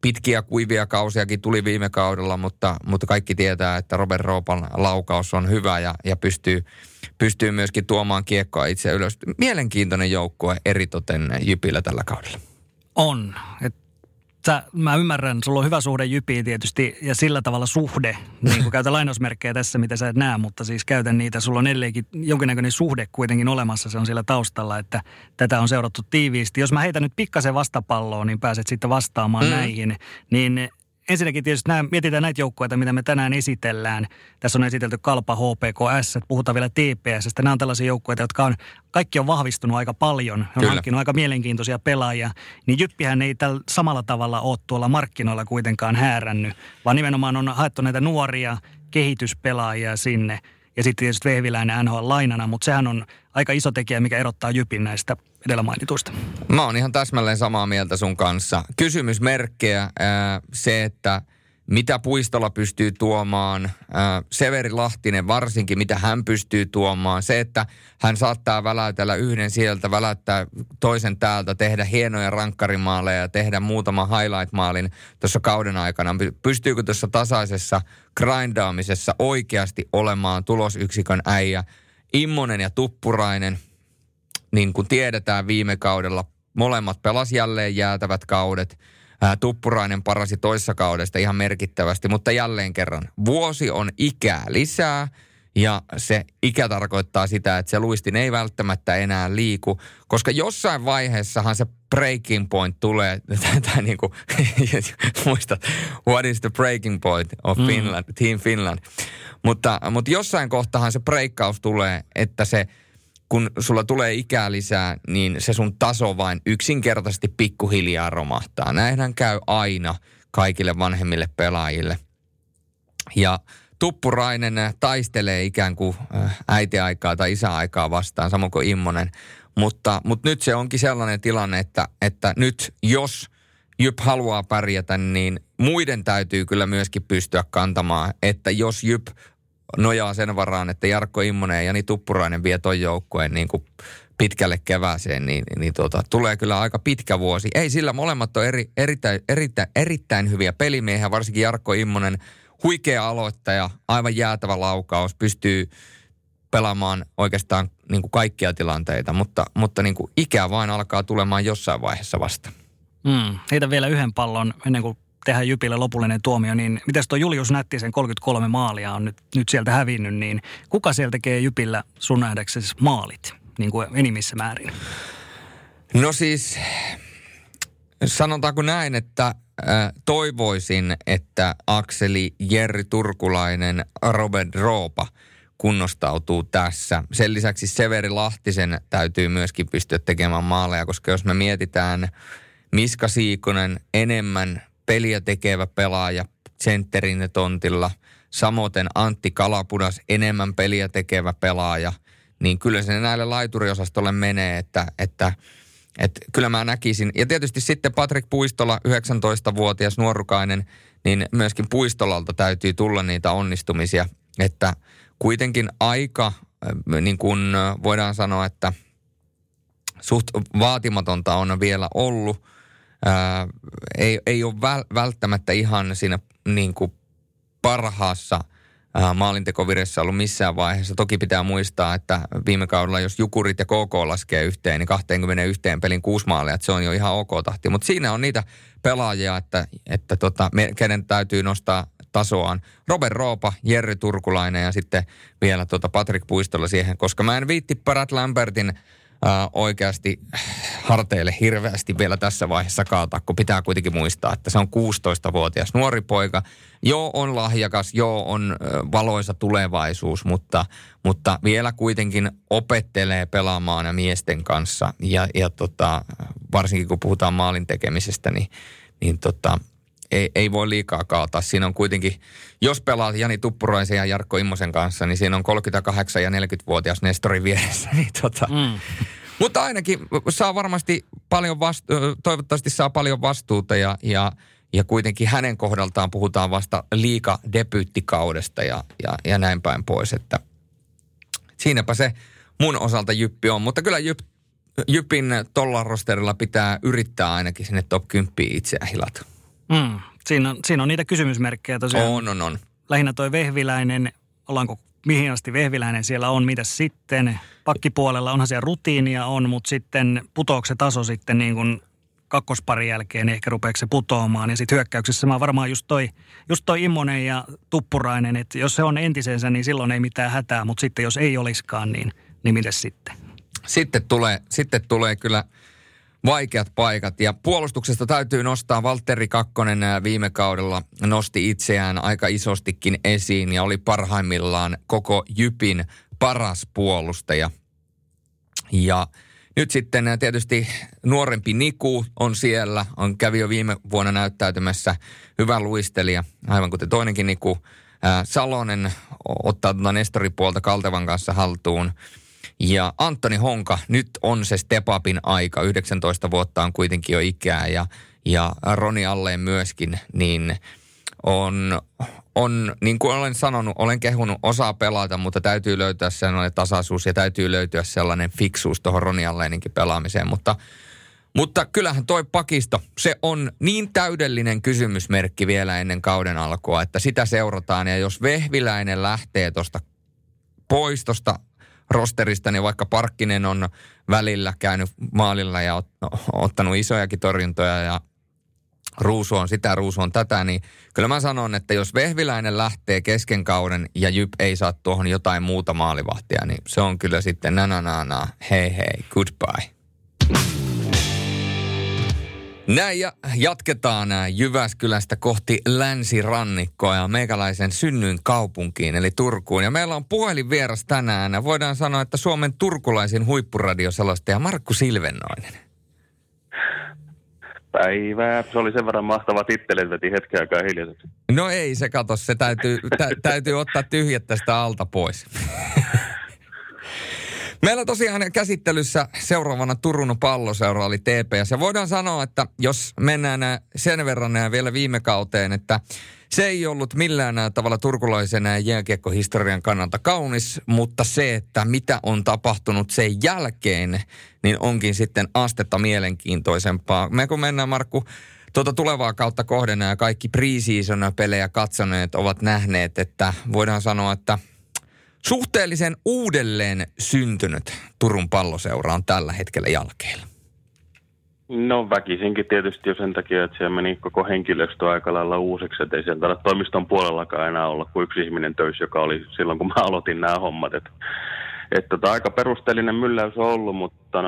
Pitkiä kuivia kausiakin tuli viime kaudella, mutta kaikki tietää, että Robert Roopan laukaus on hyvä ja pystyy myöskin tuomaan kiekkoa itse ylös. Mielenkiintoinen joukkue eritoten Jypillä tällä kaudella. On. Mä ymmärrän, sulla on hyvä suhde Jypiin tietysti ja sillä tavalla suhde, niin kuin käytä lainausmerkkejä tässä, mitä sä et näe, mutta siis käytä niitä. Sulla on edelleenkin jonkinnäköinen suhde kuitenkin olemassa, se on siellä taustalla, että tätä on seurattu tiiviisti. Jos mä heitän nyt pikkasen vastapalloon, niin pääset sitten vastaamaan näihin, niin ensinnäkin tietysti mietitään näitä joukkueita, mitä me tänään esitellään. Tässä on esitelty Kalpa, HPKS, puhutaan vielä TPS:stä. Nämä on tällaisia joukkueita, jotka on, kaikki on vahvistunut aika paljon. Ne on hankkinut aika mielenkiintoisia pelaajia. Niin Jyppihän ei tällä samalla tavalla ole tuolla markkinoilla kuitenkaan häärännyt, vaan nimenomaan on haettu näitä nuoria kehityspelaajia sinne. Ja sitten tietysti Vehviläinen NHL-lainana, mutta sehän on aika iso tekijä, mikä erottaa Jypin näistä edellä mainituista. Mä oon ihan täsmälleen samaa mieltä sun kanssa. Kysymysmerkkejä se, että mitä Puistola pystyy tuomaan, Severi Lahtinen varsinkin, mitä hän pystyy tuomaan. Se, että hän saattaa väläytellä yhden sieltä, väläyttää toisen täältä, tehdä hienoja rankkarimaaleja ja tehdä muutama highlight-maalin tuossa kauden aikana. Pystyykö tuossa tasaisessa grindaamisessa oikeasti olemaan tulosyksikön äijä? Immonen ja Tuppurainen, niin kuin tiedetään viime kaudella, molemmat pelasi jälleen jäätävät kaudet. Tuppurainen parasi toissa kaudesta ihan merkittävästi, mutta jälleen kerran vuosi on ikää lisää ja se ikä tarkoittaa sitä, että se luistin ei välttämättä enää liiku, koska jossain vaiheessahan se breaking point tulee, tämä niin kuin, muistat, what is the breaking point of Finland, Team Finland, mutta jossain kohtahan se breikkaus tulee, että se kun sulla tulee ikää lisää, niin se sun taso vain yksinkertaisesti pikkuhiljaa romahtaa. Näinhän käy aina kaikille vanhemmille pelaajille. Ja Tuppurainen taistelee ikään kuin äitiaikaa tai isäaikaa vastaan, samoin kuin Immonen. Mutta nyt se onkin sellainen tilanne, että nyt jos Jyp haluaa pärjätä, niin muiden täytyy kyllä myöskin pystyä kantamaan, että jos Jyp nojaa sen varaan, että Jarkko Immonen ja Jani Tuppurainen vie ton joukkueen niin kuin pitkälle kevääseen, niin tulee kyllä aika pitkä vuosi. Ei sillä, molemmat on erittäin hyviä pelimiehiä, varsinkin Jarkko Immonen, huikea aloittaja, aivan jäätävä laukaus, pystyy pelaamaan oikeastaan niin kuin kaikkia tilanteita, mutta niin kuin ikä vain alkaa tulemaan jossain vaiheessa vasta. Heitä vielä yhden pallon ennen kuin tehdään Jypille lopullinen tuomio, niin mitäs tuo Julius Nättisen 33 maalia on nyt sieltä hävinnyt, niin kuka siellä tekee Jypillä sun nähdäksesi maalit, niin kuin enimmissä määrin? No siis, sanotaanko näin, että toivoisin, että Akseli, Jerry Turkulainen, Robert Roopa kunnostautuu tässä. Sen lisäksi Severi Lahtisen täytyy myöskin pystyä tekemään maaleja, koska jos me mietitään Miska Siikonen enemmän peliä tekevä pelaaja sentterin tontilla, samoin Antti Kalapudas enemmän peliä tekevä pelaaja, niin kyllä se näille laituriosastolle menee, että kyllä mä näkisin. Ja tietysti sitten Patrick Puistola, 19-vuotias nuorukainen, niin myöskin Puistolalta täytyy tulla niitä onnistumisia, että kuitenkin aika, niin kuin voidaan sanoa, että suht vaatimatonta on vielä ollut. Ei ole välttämättä ihan siinä niin kuin parhaassa maalintekovirressä ollut missään vaiheessa. Toki pitää muistaa, että viime kaudella, jos Jukurit ja KK laskee yhteen, niin 21 pelin 6 maalia, että se on jo ihan ok tahti. Mutta siinä on niitä pelaajia, että kenen täytyy nostaa tasoaan. Robert Roopa, Jerry Turkulainen ja sitten vielä Patrick Puistola siihen, koska mä en viitti Brad Lambertin oikeasti harteille hirveästi vielä tässä vaiheessa kaataa, kun pitää kuitenkin muistaa, että se on 16-vuotias nuori poika. Joo, on lahjakas, joo, on valoisa tulevaisuus, mutta vielä kuitenkin opettelee pelaamaan miesten kanssa. Ja varsinkin kun puhutaan maalin tekemisestä, niin ei voi liikaa kaataa. Siinä on kuitenkin, jos pelaat Jani Tuppuraisen ja Jarkko Immosen kanssa, niin siinä on 38- ja 40-vuotias Nestori vieressä. Niin Mutta ainakin saa varmasti paljon toivottavasti saa paljon vastuuta ja kuitenkin hänen kohdaltaan puhutaan vasta liigadebyyttikaudesta ja näin päin pois. Että siinäpä se mun osalta Jyppi on, mutta kyllä Jypin tolla rosterilla pitää yrittää ainakin sinne top 10 itseään hilata. Mm, siinä on niitä kysymysmerkkejä tosiaan. On. Lähinnä toi Vehviläinen, mihin asti Vehviläinen siellä on, mitä sitten? Pakkipuolella onhan siellä rutiinia on, mutta sitten putoako se taso sitten niin kuin kakkosparin jälkeen, niin ehkä rupeeko se putoamaan. Ja sitten hyökkäyksessä mä varmaan just toi Immonen ja Tuppurainen, että jos se on entisensä, niin silloin ei mitään hätää, mutta sitten jos ei olisikaan, niin mites sitten? Sitten tulee kyllä vaikeat paikat ja puolustuksesta täytyy nostaa. Valtteri Kakkonen viime kaudella nosti itseään aika isostikin esiin ja oli parhaimmillaan koko Jypin paras puolustaja. Ja nyt sitten tietysti nuorempi Niku on siellä, kävi jo viime vuonna näyttäytymässä hyvä luistelija, aivan kuten toinenkin Niku. Salonen ottaa Nestorin puolta Kaltevan kanssa haltuun. Ja Antoni Honka, nyt on se step-upin aika, 19 vuotta on kuitenkin jo ikää ja Roni Alleen myöskin, niin on, niin kuin olen sanonut, olen kehunut, osaa pelata, mutta täytyy löytää sellainen tasaisuus ja täytyy löytyä sellainen fiksuus tuohon Roni Alleeninkin pelaamiseen, mutta kyllähän toi pakisto, se on niin täydellinen kysymysmerkki vielä ennen kauden alkua, että sitä seurataan ja jos Vehviläinen lähtee tuosta pois tuosta rosterista, niin vaikka Parkkinen on välillä käynyt maalilla ja ottanut isojakin torjuntoja ja Ruusu on tätä, niin kyllä mä sanon, että jos Vehviläinen lähtee kesken kauden ja Jyp ei saa tuohon jotain muuta maalivahtia, niin se on kyllä sitten nananana, hei, goodbye. Näin ja jatketaan Jyväskylästä kohti länsirannikkoa ja meikäläisen synnyin kaupunkiin eli Turkuun. Ja meillä on puhelinvieras tänään. Voidaan sanoa, että Suomen turkulaisin huippuradioselostaja Markku Silvennoinen. Päivää. Se oli sen verran mahtava titteli, että veti hetken aikaa hiljaiseksi. No ei se kato, se täytyy ottaa tyhjät tästä alta pois. Meillä tosiaan käsittelyssä seuraavana Turun Palloseura eli TPS. Ja voidaan sanoa, että jos mennään sen verran vielä viime kauteen, että se ei ollut millään tavalla turkulaisen jääkiekkohistorian kannalta kaunis, mutta se, että mitä on tapahtunut sen jälkeen, niin onkin sitten astetta mielenkiintoisempaa. Me kun mennään, Markku, tulevaa kautta kohden ja kaikki pre-season-pelejä katsoneet ovat nähneet, että voidaan sanoa, että suhteellisen uudelleen syntynyt Turun Palloseura on tällä hetkellä jälkeellä. No väkisinkin tietysti jo sen takia, että siellä meni koko henkilöstö aika lailla uusiksi, ettei siellä tarvitse toimiston puolellakaan enää olla kuin yksi ihminen töissä, joka oli silloin, kun mä aloitin nämä hommat. Että aika perusteellinen mylläys on ollut, mutta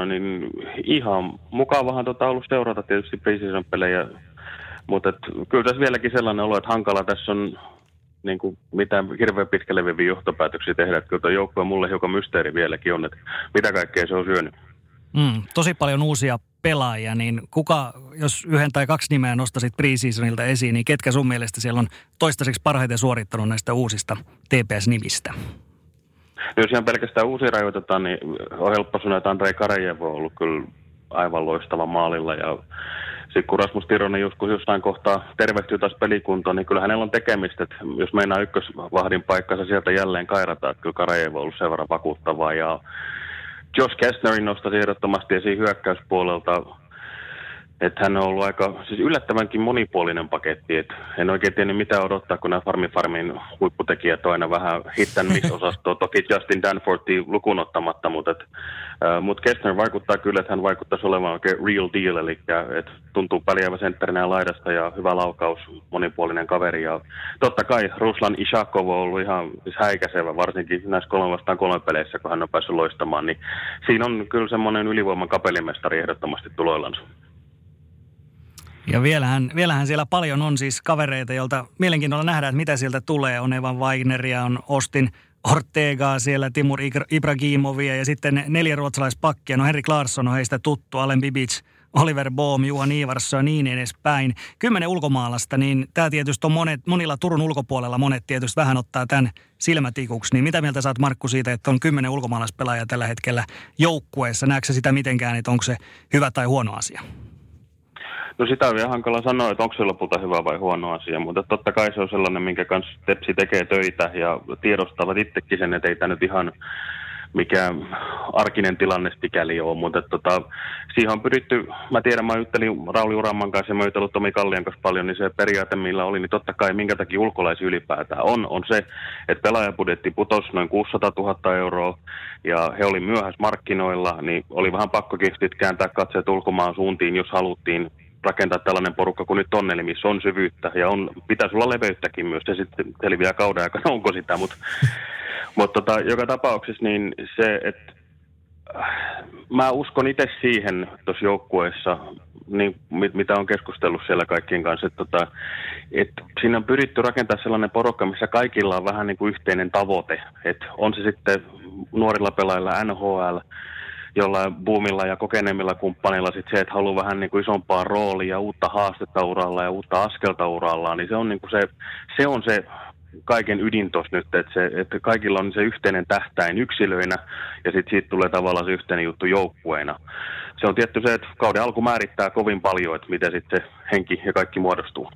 ihan mukavahan ollut seurata tietysti pre-season-pelejä, mutta kyllä tässä vieläkin sellainen olo, että hankala tässä on mitään hirveän pitkälle leviviä johtopäätöksiä tehdä. Kyllä joukkue mulle hiukan mysteeri vieläkin on, että mitä kaikkea se on syönyt. Tosi paljon uusia pelaajia, niin jos yhden tai kaksi nimeä nostasit pre-seasonilta esiin, niin ketkä sun mielestä siellä on toistaiseksi parhaiten suorittanut näistä uusista TPS-nimistä? No, jos ihan pelkästään uusia rajoitetaan, niin on helppo sanoa, että Andrei Karajevo on ollut kyllä aivan loistava maalilla ja sitten kun Rasmus Tironen joskus jossain kohtaa tervehtyy taas pelikuntoon, niin kyllä hänellä on tekemistä. Et jos meinaa ykkösvahdin paikkansa sieltä jälleen kairataan, että kyllä Karajev on ollut sen verran vakuuttavaa. Ja Josh Kestnerin nostasi ehdottomasti esiin hyökkäyspuolelta, että hän on ollut aika yllättävänkin monipuolinen paketti. Et en oikein tiedä mitä odottaa, kun nämä Farmin huipputekijät on aina vähän hit and miss -osastoa. Toki Justin Danforthia lukuun ottamatta, mutta Kestner vaikuttaa kyllä, että hän vaikuttaisi olevan oikein real deal. Eli että tuntuu pärjäävä sentterinä laidasta ja hyvä laukaus, monipuolinen kaveri. Ja totta kai Ruslan Ishakov on ollut ihan häikäisevä, varsinkin näissä 3-3 peleissä, kun hän on päässyt loistamaan. Niin siinä on kyllä semmoinen ylivoiman kapelimestari ehdottomasti tuloillansa. Ja vielähän siellä paljon on siis kavereita, joilta mielenkiinnolla nähdään, että mitä sieltä tulee. On Evan Wagneria, on Austin Ortegaa siellä, Timur Ibragimovia ja sitten 4 ruotsalaispakkia. No Henrik Larsson on heistä tuttu, Alen Bibic, Oliver Bohm, Juhan Iivarsson ja niin edespäin. 10 ulkomaalasta, niin tämä tietysti on monilla Turun ulkopuolella monet tietysti vähän ottaa tämän silmätikuksi. Niin mitä mieltä saat Markku siitä, että on 10 ulkomaalaispelaajaa tällä hetkellä joukkueessa? Näetkö sitä mitenkään, että onko se hyvä tai huono asia? No sitä on vielä hankala sanoa, että onko se lopulta hyvä vai huono asia, mutta totta kai se on sellainen, minkä kanssa Tepsi tekee töitä ja tiedostavat itsekin sen, että ei tämä nyt ihan mikään arkinen tilanne sikäli ole, mutta siihen on pyritty, mä tiedän, mä juttelin Rauli Uraman kanssa ja mä jutellut Tomi Kallion kanssa paljon, niin se periaate millä oli, niin totta kai minkä takia ulkolaisia ylipäätään on se, että pelaajabudjetti putosi noin 600 000 euroa ja he oli myöhässä markkinoilla, niin oli vähän pakkokin sitten kääntää katseet ulkomaan suuntiin, jos haluttiin rakentaa tällainen porukka kuin nyt on, eli missä on syvyyttä ja on, pitäisi olla leveyttäkin myös, se sitten selviää kauden aikana, onko sitä, mutta joka tapauksessa niin se, että mä uskon itse siihen tuossa joukkueessa, niin, mitä on keskustellut siellä kaikkien kanssa, että siinä on pyritty rakentamaan sellainen porukka, missä kaikilla on vähän niin kuin yhteinen tavoite, että on se sitten nuorilla pelaajilla NHL, jollain boomilla ja kokeneemmilla kumppanilla sit se, että haluaa vähän niin kuin isompaa roolia, uutta haastetta uralla ja uutta askelta uralla, niin se on niin kuin se on se kaiken ydin tuossa nyt, että kaikilla on se yhteinen tähtäin yksilöinä ja sitten siitä tulee tavallaan se yhteinen juttu joukkueena. Se on tietty se, että kauden alku määrittää kovin paljon, että miten sitten henki ja kaikki muodostuu.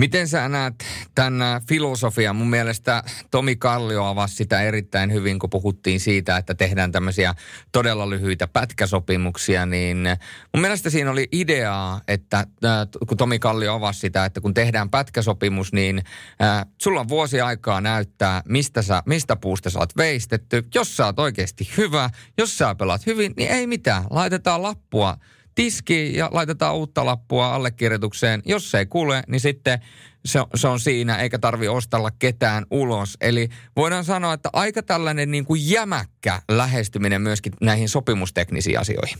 Miten sä näet tämän filosofian? Mun mielestä Tomi Kallio avasi sitä erittäin hyvin, kun puhuttiin siitä, että tehdään tämmöisiä todella lyhyitä pätkäsopimuksia. Niin mun mielestä siinä oli ideaa, että kun Tomi Kallio avasi sitä, että kun tehdään pätkäsopimus, niin sulla on vuosi aikaa näyttää, mistä puusta sä oot veistetty. Jos sä oot oikeasti hyvä, jos sä pelaat hyvin, niin ei mitään. Laitetaan lappua tiskiin ja laitetaan uutta lappua allekirjoitukseen. Jos se ei kuule, niin sitten se on siinä, eikä tarvi ostella ketään ulos. Eli voidaan sanoa, että aika tällainen niin kuin jämäkkä lähestyminen myöskin näihin sopimusteknisiin asioihin.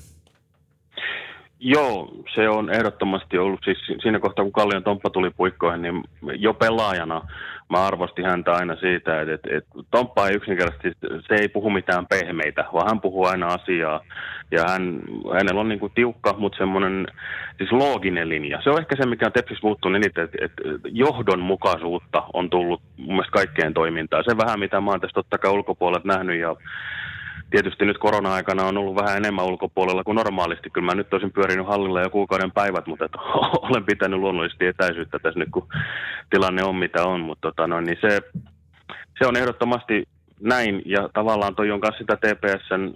Joo, se on ehdottomasti ollut. Siis siinä kohtaa, kun Kallion Tomppa tuli puikkoihin, niin jo pelaajana mä arvostin häntä aina siitä, että Tomppa ei yksinkertaisesti, se ei puhu mitään pehmeitä, vaan hän puhuu aina asiaa. Ja hänellä on niinku tiukka, mutta semmoinen siis looginen linja. Se on ehkä se, mikä on Tepsissä muuttunut eniten, että johdonmukaisuutta on tullut mun mielestä kaikkeen toimintaan. Se vähän, mitä mä oon tässä totta kai ulkopuolelta nähnyt ja tietysti nyt korona-aikana on ollut vähän enemmän ulkopuolella kuin normaalisti. Kyllä mä nyt olisin pyörinyt hallilla jo kuukauden päivät, mutta olen pitänyt luonnollisesti etäisyyttä tässä nyt, kun tilanne on mitä on. Mutta niin se on ehdottomasti näin ja tavallaan toi on myös sitä TPS:n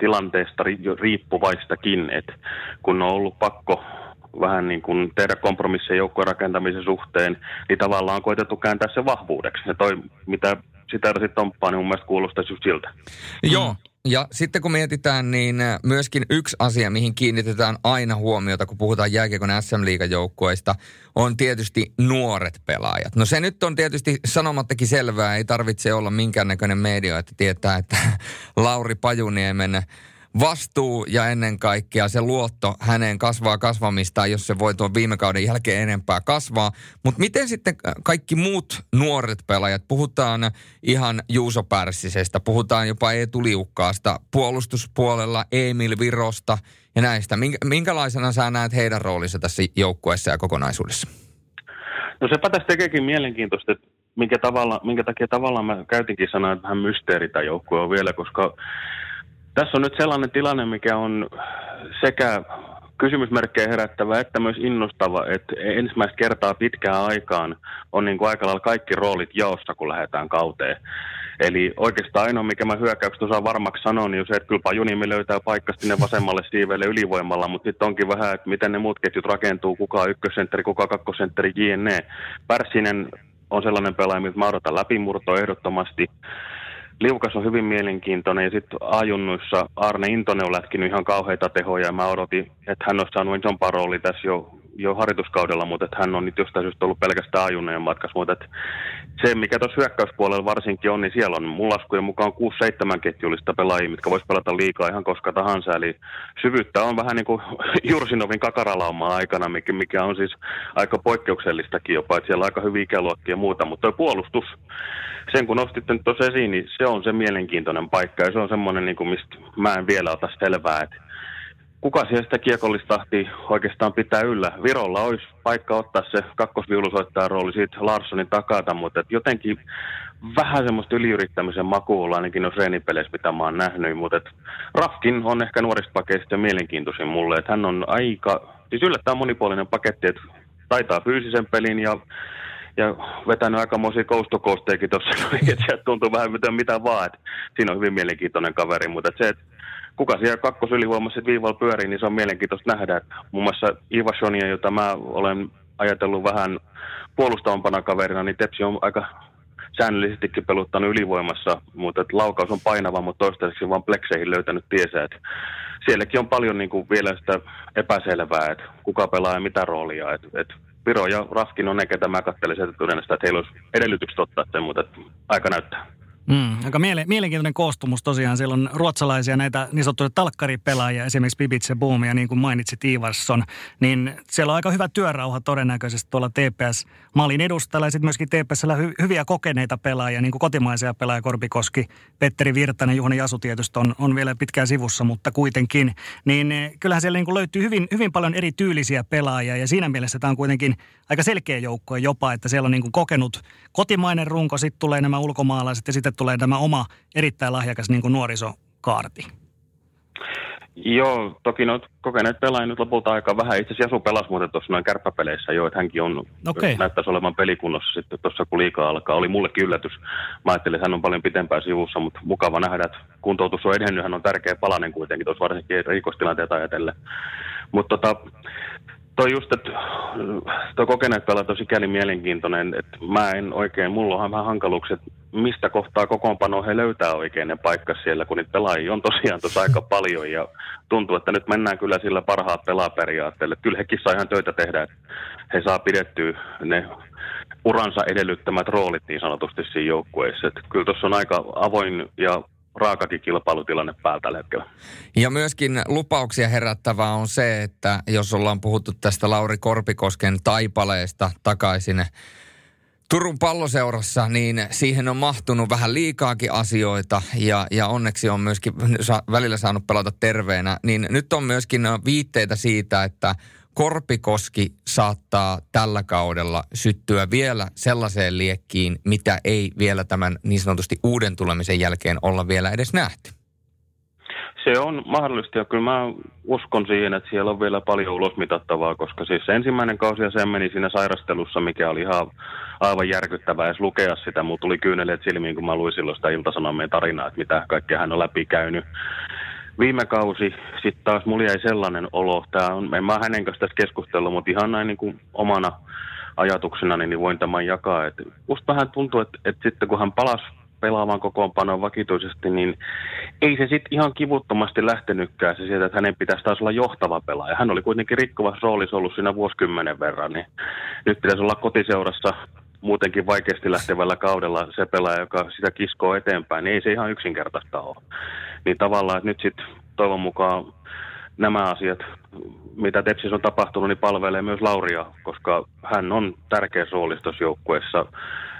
tilanteesta riippuvaistakin, että kun on ollut pakko vähän niin kuin tehdä kompromisseja joukkojen rakentamisen suhteen, niin tavallaan on koitettu kääntää se vahvuudeksi. Ja toi, mitä sitä Tomppaa, niin mun mielestä kuulostaisi just siltä. Joo, ja sitten kun mietitään, niin myöskin yksi asia, mihin kiinnitetään aina huomiota, kun puhutaan jääkiekon SM-liigajoukkueista, on tietysti nuoret pelaajat. No se nyt on tietysti sanomattakin selvää, ei tarvitse olla minkäännäköinen media, että tietää, että Lauri Pajuniemen vastuu ja ennen kaikkea se luotto häneen kasvaa kasvamistaan, jos se voi tuon viime kauden jälkeen enempää kasvaa. Mutta miten sitten kaikki muut nuoret pelaajat, puhutaan ihan Juuso Pärssisestä, puhutaan jopa Eetu Liukkaasta, puolustuspuolella Emil Virosta ja näistä. Minkälaisena sä näet heidän roolinsa tässä joukkueessa ja kokonaisuudessa? No sepä tässä tekeekin mielenkiintoista, että minkä takia tavallaan mä käytinkin sanaa, että vähän mysteeri tämä joukkue on vielä, koska tässä on nyt sellainen tilanne, mikä on sekä kysymysmerkkejä herättävä että myös innostava, että ensimmäistä kertaa pitkään aikaan on niin kuin aika lailla kaikki roolit jaossa, kun lähdetään kauteen. Eli oikeastaan ainoa, mikä mä hyökkäykset osaan varmaksi sanoa, niin on se, että kyllä Pajuniemi löytää paikka sinne vasemmalle siivelle ylivoimalla, mutta sitten onkin vähän, että miten ne muut ketjut rakentuu, kuka ykkössentteri, kuka kakkosentteri, jne. Pärssinen on sellainen pelaaja, mitä mä odotan läpimurtoa ehdottomasti. Liukas on hyvin mielenkiintoinen ja sitten A-junnuissa Arne Intonen on lätkinyt ihan kauheita tehoja ja mä odotin, että hän olisi saanut isompaa roolia tässä jo jo harjoituskaudella, mutta hän on nyt jostain syystä ollut pelkästään ajuneen matkassa. Mutta se, mikä tuossa hyökkäyspuolella varsinkin on, niin siellä on mun laskujen mukaan 6-7 ketjullista pelaajia, mitkä voisi pelata liikaa ihan koska tahansa. Eli syvyyttä on vähän niin kuin Jursinovin kakaralaumaa aikana, mikä on siis aika poikkeuksellistakin jopa, että siellä on aika hyviä ikäluokkia ja muuta. Mutta tuo puolustus, sen kun nostitte nyt tuossa esiin, niin se on se mielenkiintoinen paikka ja se on semmoinen, niin kuin mistä mä en vielä ota selvää, että kuka siellä sitä kiekollistahtia oikeastaan pitää yllä? Virolla olisi paikka ottaa se kakkosviulusoittajan rooli siitä Larssonin takata, mutta jotenkin vähän semmoista yliyrittämisen makuulla ainakin noissa reenipeleissä, mitä mä oon nähnyt. Mutta Rafkin on ehkä nuorista pakeista mielenkiintoisin mulle. Että hän on aika, siis yllättäen monipuolinen paketti, että taitaa fyysisen pelin ja vetänyt aikamoisia coast-to-coasteikin tuossa, että sieltä tuntuu vähän mitä vaan. Et siinä on hyvin mielenkiintoinen kaveri, mutta se, että kuka siellä kakkosylivoimassa viivalla pyörii, niin se on mielenkiintoista nähdä. Muun muassa Ivasonia, jota mä olen ajatellut vähän puolustavampana kaverina, niin Tepsi on aika säännöllisestikin peluttanut ylivoimassa, mutta laukaus on painava, mutta toistaiseksi vaan plekseihin löytänyt tiesä. Et sielläkin on paljon niinku vielä sitä epäselvää, että kuka pelaa ja mitä roolia. Et Viro ja Raskin on ne, ketä mä katselisin, että todennäköisesti, että heillä olisi edellytykset ottaa sen, mutta aika näyttää. Aika mielenkiintoinen koostumus tosiaan. Siellä on ruotsalaisia näitä niin sanottuja talkkaripelaajia, esimerkiksi Bibitse Boomia, niin kuin mainitsit Ivarsson. Niin siellä on aika hyvä työrauha todennäköisesti tuolla TPS-maalin edustalla ja sitten myöskin TPS:llä hyviä kokeneita pelaajia, niin kuin kotimaisia pelaajia Korpikoski, Petteri Virtanen, Juhani Jasu tietysti on vielä pitkään sivussa, mutta kuitenkin. Niin kyllähän siellä niin kuin löytyy hyvin paljon erityylisiä pelaajia ja siinä mielessä tämä on kuitenkin aika selkeä joukko jopa, että siellä on niin kuin kokenut kotimainen runko, sitten tulee nämä ulkomaalaiset ja sitten tulee tämä oma erittäin lahjakas niin kuin nuorisokaarti. Joo, toki noita kokeneet pelaajia nyt lopulta aika vähän. Itse asiassa Jasu pelasi muuten tuossa noin kärppäpeleissä jo, että hänkin on, näyttäisi olevan pelikunnossa sitten tuossa kun liikaa alkaa. Oli mullekin yllätys. Mä ajattelin, että hän on paljon pitempään sivussa, mutta mukava nähdä, että kuntoutus on edennyt. Hän on tärkeä palanen kuitenkin tuossa varsinkin rikostilanteita ajatellen. Mutta toi just, että tuo kokeneet pelaajat on sikäli mielenkiintoinen, että mä en oikein, mulla onhan vähän hankaluuksia, mistä kohtaa kokoonpanoa he löytää oikein ne paikka siellä, kun niitä pelaajia on tosiaan tuossa aika paljon ja tuntuu, että nyt mennään kyllä sillä parhaat pelaaperiaatteella. Kyllä hekin saa ihan töitä tehdä, että he saa pidettyä ne uransa edellyttämät roolit niin sanotusti siinä joukkueessa. Että kyllä tuossa on aika avoin ja raakakin kilpailutilanne päällä tällä hetkellä. Ja myöskin lupauksia herättävää on se, että jos ollaan puhuttu tästä Lauri Korpikosken taipaleesta takaisin Turun Palloseurassa, niin siihen on mahtunut vähän liikaakin asioita ja onneksi on myöskin välillä saanut pelata terveenä. Niin nyt on myöskin viitteitä siitä, että Korpikoski saattaa tällä kaudella syttyä vielä sellaiseen liekkiin, mitä ei vielä tämän niin sanotusti uuden tulemisen jälkeen olla vielä edes nähty. Se on mahdollista ja kyllä mä uskon siihen, että siellä on vielä paljon ulosmitattavaa, koska siis ensimmäinen kausi ja sen meni siinä sairastelussa, mikä oli ihan aivan järkyttävää edes lukea sitä. Mulla tuli kyyneleet silmiin, kun mä luin silloin sitä Ilta-Sanomien tarinaa, että mitä kaikkea hän on läpikäynyt. Viime kausi sitten taas mulla jäi sellainen olo, en mä hänen kanssa tässä keskustellut, mutta ihan näin niin kuin omana ajatuksenani niin voin tämän jakaa. Et musta vähän tuntuu, että sitten kun hän palasi pelaamaan kokoonpanoon vakituisesti, niin ei se sitten ihan kivuttomasti lähtenytkään se sieltä, että hänen pitäisi taas olla johtava pelaaja. Hän oli kuitenkin rikkovassa roolissa ollut siinä vuosikymmenen verran, niin nyt pitäisi olla kotiseurassa muutenkin vaikeasti lähtevällä kaudella se pelaaja, joka sitä kiskoo eteenpäin, niin ei se ihan yksinkertaista ole. Niin tavallaan, että nyt sitten toivon mukaan nämä asiat, mitä Tepsissä on tapahtunut, niin palvelee myös Lauria, koska hän on tärkeä roolistos joukkueessa.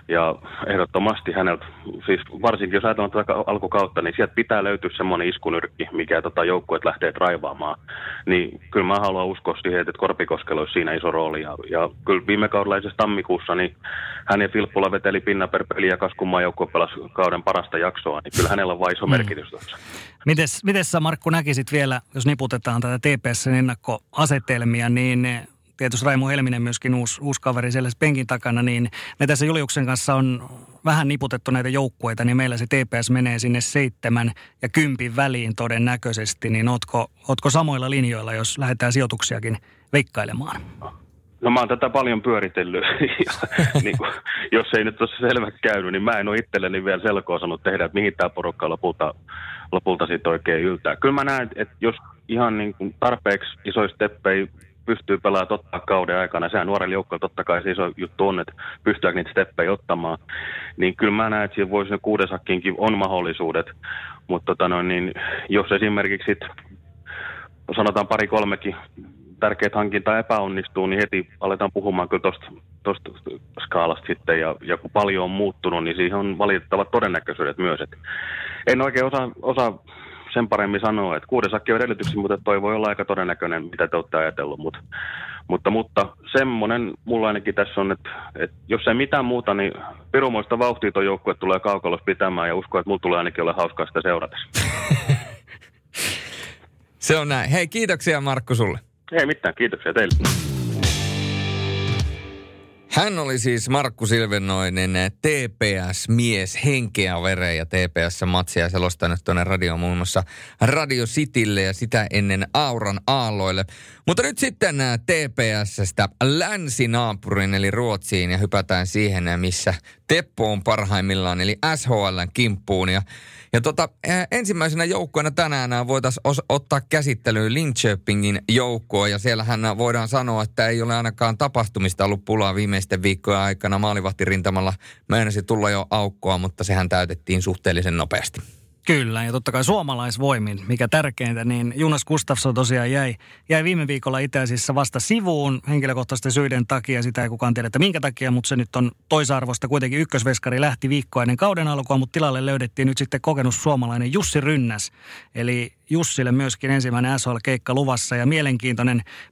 Ja ehdottomasti häneltä, siis varsinkin jos ajatellaan tätä alkukautta, niin sieltä pitää löytyä semmoinen iskunyrkki, mikä joukkueet lähtee raivaamaan. Niin kyllä mä haluan uskoa siihen, että Korpikoskella olisi siinä iso rooli. Ja kyllä viime kaudella tammikuussa, niin hän ja Filppula veteli pinna per peli ja kaskumaan joukkue pelasi kauden parasta jaksoa, niin kyllä hänellä on vain iso merkitys tuossa. Mites sä Markku näkisit vielä, jos niputetaan tätä TPS:n ennakkoasetelmia, niin tietysti Raimo Helminen myöskin uusi kaveri siellä penkin takana, niin me tässä Juliuksen kanssa on vähän niputettu näitä joukkueita, niin meillä se TPS menee sinne 7 ja 10 väliin todennäköisesti, niin ootko samoilla linjoilla, jos lähdetään sijoituksiakin veikkailemaan? No mä oon tätä paljon pyöritellyt, niin kun, jos ei nyt ole selväksi käynyt, niin mä en ole itselleni vielä selkoa sanonut tehdä, että mihin tämä porukka lopulta sitten oikein yltää. Kyllä mä näen, että jos ihan niin kuin tarpeeksi isoista teppejä pystyy pelaamaan ottaa kauden aikana. Sehän nuorella joukkueella totta kai se iso juttu on, että pystyykö niitä steppejä ottamaan. Niin kyllä mä näen, että siinä voisi kuudes hakkiinkin on mahdollisuudet, mutta niin jos esimerkiksi sanotaan pari-kolmekin tärkeät hankintaa epäonnistuu, niin heti aletaan puhumaan kyllä tuosta skaalasta sitten, ja kun paljon on muuttunut, niin siihen on valitettavat todennäköisyydet myös. Et en oikein osaa sen paremmin sanoa, että kuudes hakki on edellytyksiä, mutta toi voi olla aika todennäköinen, mitä te olette ajatellut. Mutta semmoinen mulla ainakin tässä on, että jos ei mitään muuta, niin pirumoista vauhtia tuo joukkue tulee kaukalossa pitämään, ja uskon, että mulla tulee ainakin olla hauskaa sitä seurata. Se on näin. Hei, kiitoksia Markku sulle. Ei mitään, kiitoksia teille. Hän oli siis Markku Silvennoinen, TPS-mies, henkeä vereen ja TPS-matsia selostanut tuonne radioon muun muassa Radio Citylle ja sitä ennen Auran aalloille. Mutta nyt sitten TPS:stä länsinaapuriin eli Ruotsiin ja hypätään siihen, missä Teppo on parhaimmillaan eli SHL:n kimppuun. Ja ensimmäisenä joukkueena tänään voitaisiin ottaa käsittelyyn Linköpingin joukkoa, ja siellähän voidaan sanoa, että ei ole ainakaan tapahtumista ollut pulaa viimeisten viikkojen aikana. Maalivahtirintamalla meinasi tulla jo aukkoa, mutta sehän täytettiin suhteellisen nopeasti. Kyllä, ja totta kai suomalaisvoimin, mikä tärkeintä, niin Jonas Gustafsson tosiaan jäi viime viikolla itse asiassa vasta sivuun henkilökohtaisten syiden takia. Sitä ei kukaan tiedä, että minkä takia, mutta se nyt on toisarvosta. Kuitenkin ykkösveskari lähti viikkoa ennen kauden alkua, mutta tilalle löydettiin nyt sitten kokenut suomalainen Jussi Rynnäs. Eli Jussille myöskin ensimmäinen SHL-keikka luvassa ja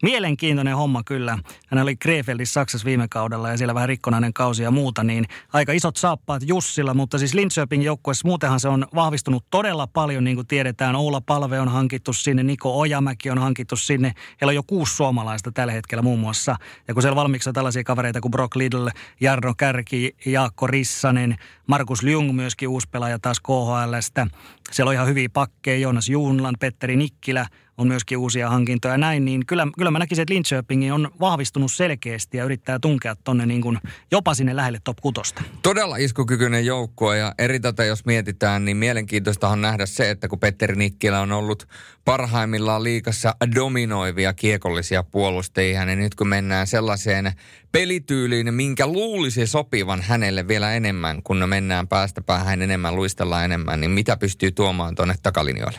mielenkiintoinen homma kyllä. Hän oli Krefeldissä Saksassa viime kaudella ja siellä vähän rikkonainen kausi ja muuta, niin aika isot saappaat Jussilla, mutta siis Linköpingin joukkueessa muutenhan se on vahvistunut todella paljon, niin kuin tiedetään. Oula Palve on hankittu sinne, Niko Ojamäki on hankittu sinne. Heillä on jo 6 suomalaista tällä hetkellä muun muassa. Ja kun siellä valmiiksi on tällaisia kavereita kuin Brock Lidl, Jarno Kärki, Jaakko Rissanen, Markus Ljung myöskin uusi pelaaja taas KHL:stä. Siellä on ihan hyviä pakkeja, Joonas Juunla, Petteri Nikkilä on myöskin uusia hankintoja ja näin, niin kyllä mä näkisin, että Linköping on vahvistunut selkeästi ja yrittää tunkea tonne niin kuin jopa sinne lähelle top 6. Todella iskukykyinen joukkue, ja eri tätä jos mietitään, niin mielenkiintoistahan nähdä se, että kun Petteri Nikkilä on ollut parhaimmillaan liigassa dominoivia kiekollisia puolustajia, niin nyt kun mennään sellaiseen pelityyliin, minkä luulisi sopivan hänelle vielä enemmän, kun mennään päästä päähän enemmän, luistellaan enemmän, niin mitä pystyy tuomaan tuonne takalinjoille?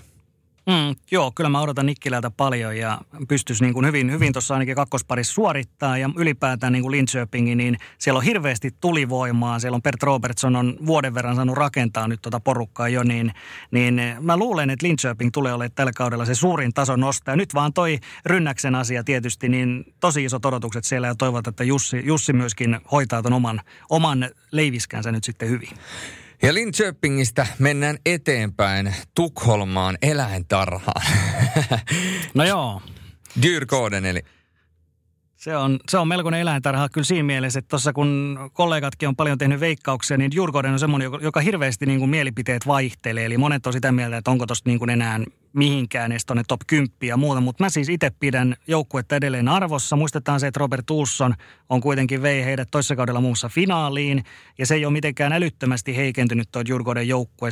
Joo, kyllä mä odotan Nikkilältä paljon ja pystyisi niin kuin hyvin tuossa ainakin kakkosparissa suorittaa, ja ylipäätään niin kuin Linköpingin, niin siellä on hirveästi tulivoimaa. Siellä on Bert Robertson on vuoden verran saanut rakentaa nyt tuota porukkaa jo, niin mä luulen, että Linköping tulee olemaan tällä kaudella se suurin tason nostaja. Nyt vaan toi Rynnäksen asia tietysti, niin tosi isot odotukset siellä, ja toivot, että Jussi myöskin hoitaa ton oman leiviskänsä nyt sitten hyvin. Ja Linköpingistä mennään eteenpäin Tukholmaan eläintarhaan. No joo. Djurgården eli. Se on melkoinen eläintarha kyllä siinä mielessä, että tuossa kun kollegatkin on paljon tehnyt veikkauksia, niin Djurgården on semmoinen, joka hirveästi niin kuin mielipiteet vaihtelee. Eli monet on sitä mieltä, että onko tuosta niin kuin enää mihinkään edes tuonne top 10 ja muuta. Mutta mä siis itse pidän joukkuetta edelleen arvossa. Muistetaan se, että Robert Tuusson on kuitenkin vei heidät toissa kaudella muussa finaaliin. Ja se ei ole mitenkään älyttömästi heikentynyt tuo Djurgården joukkue.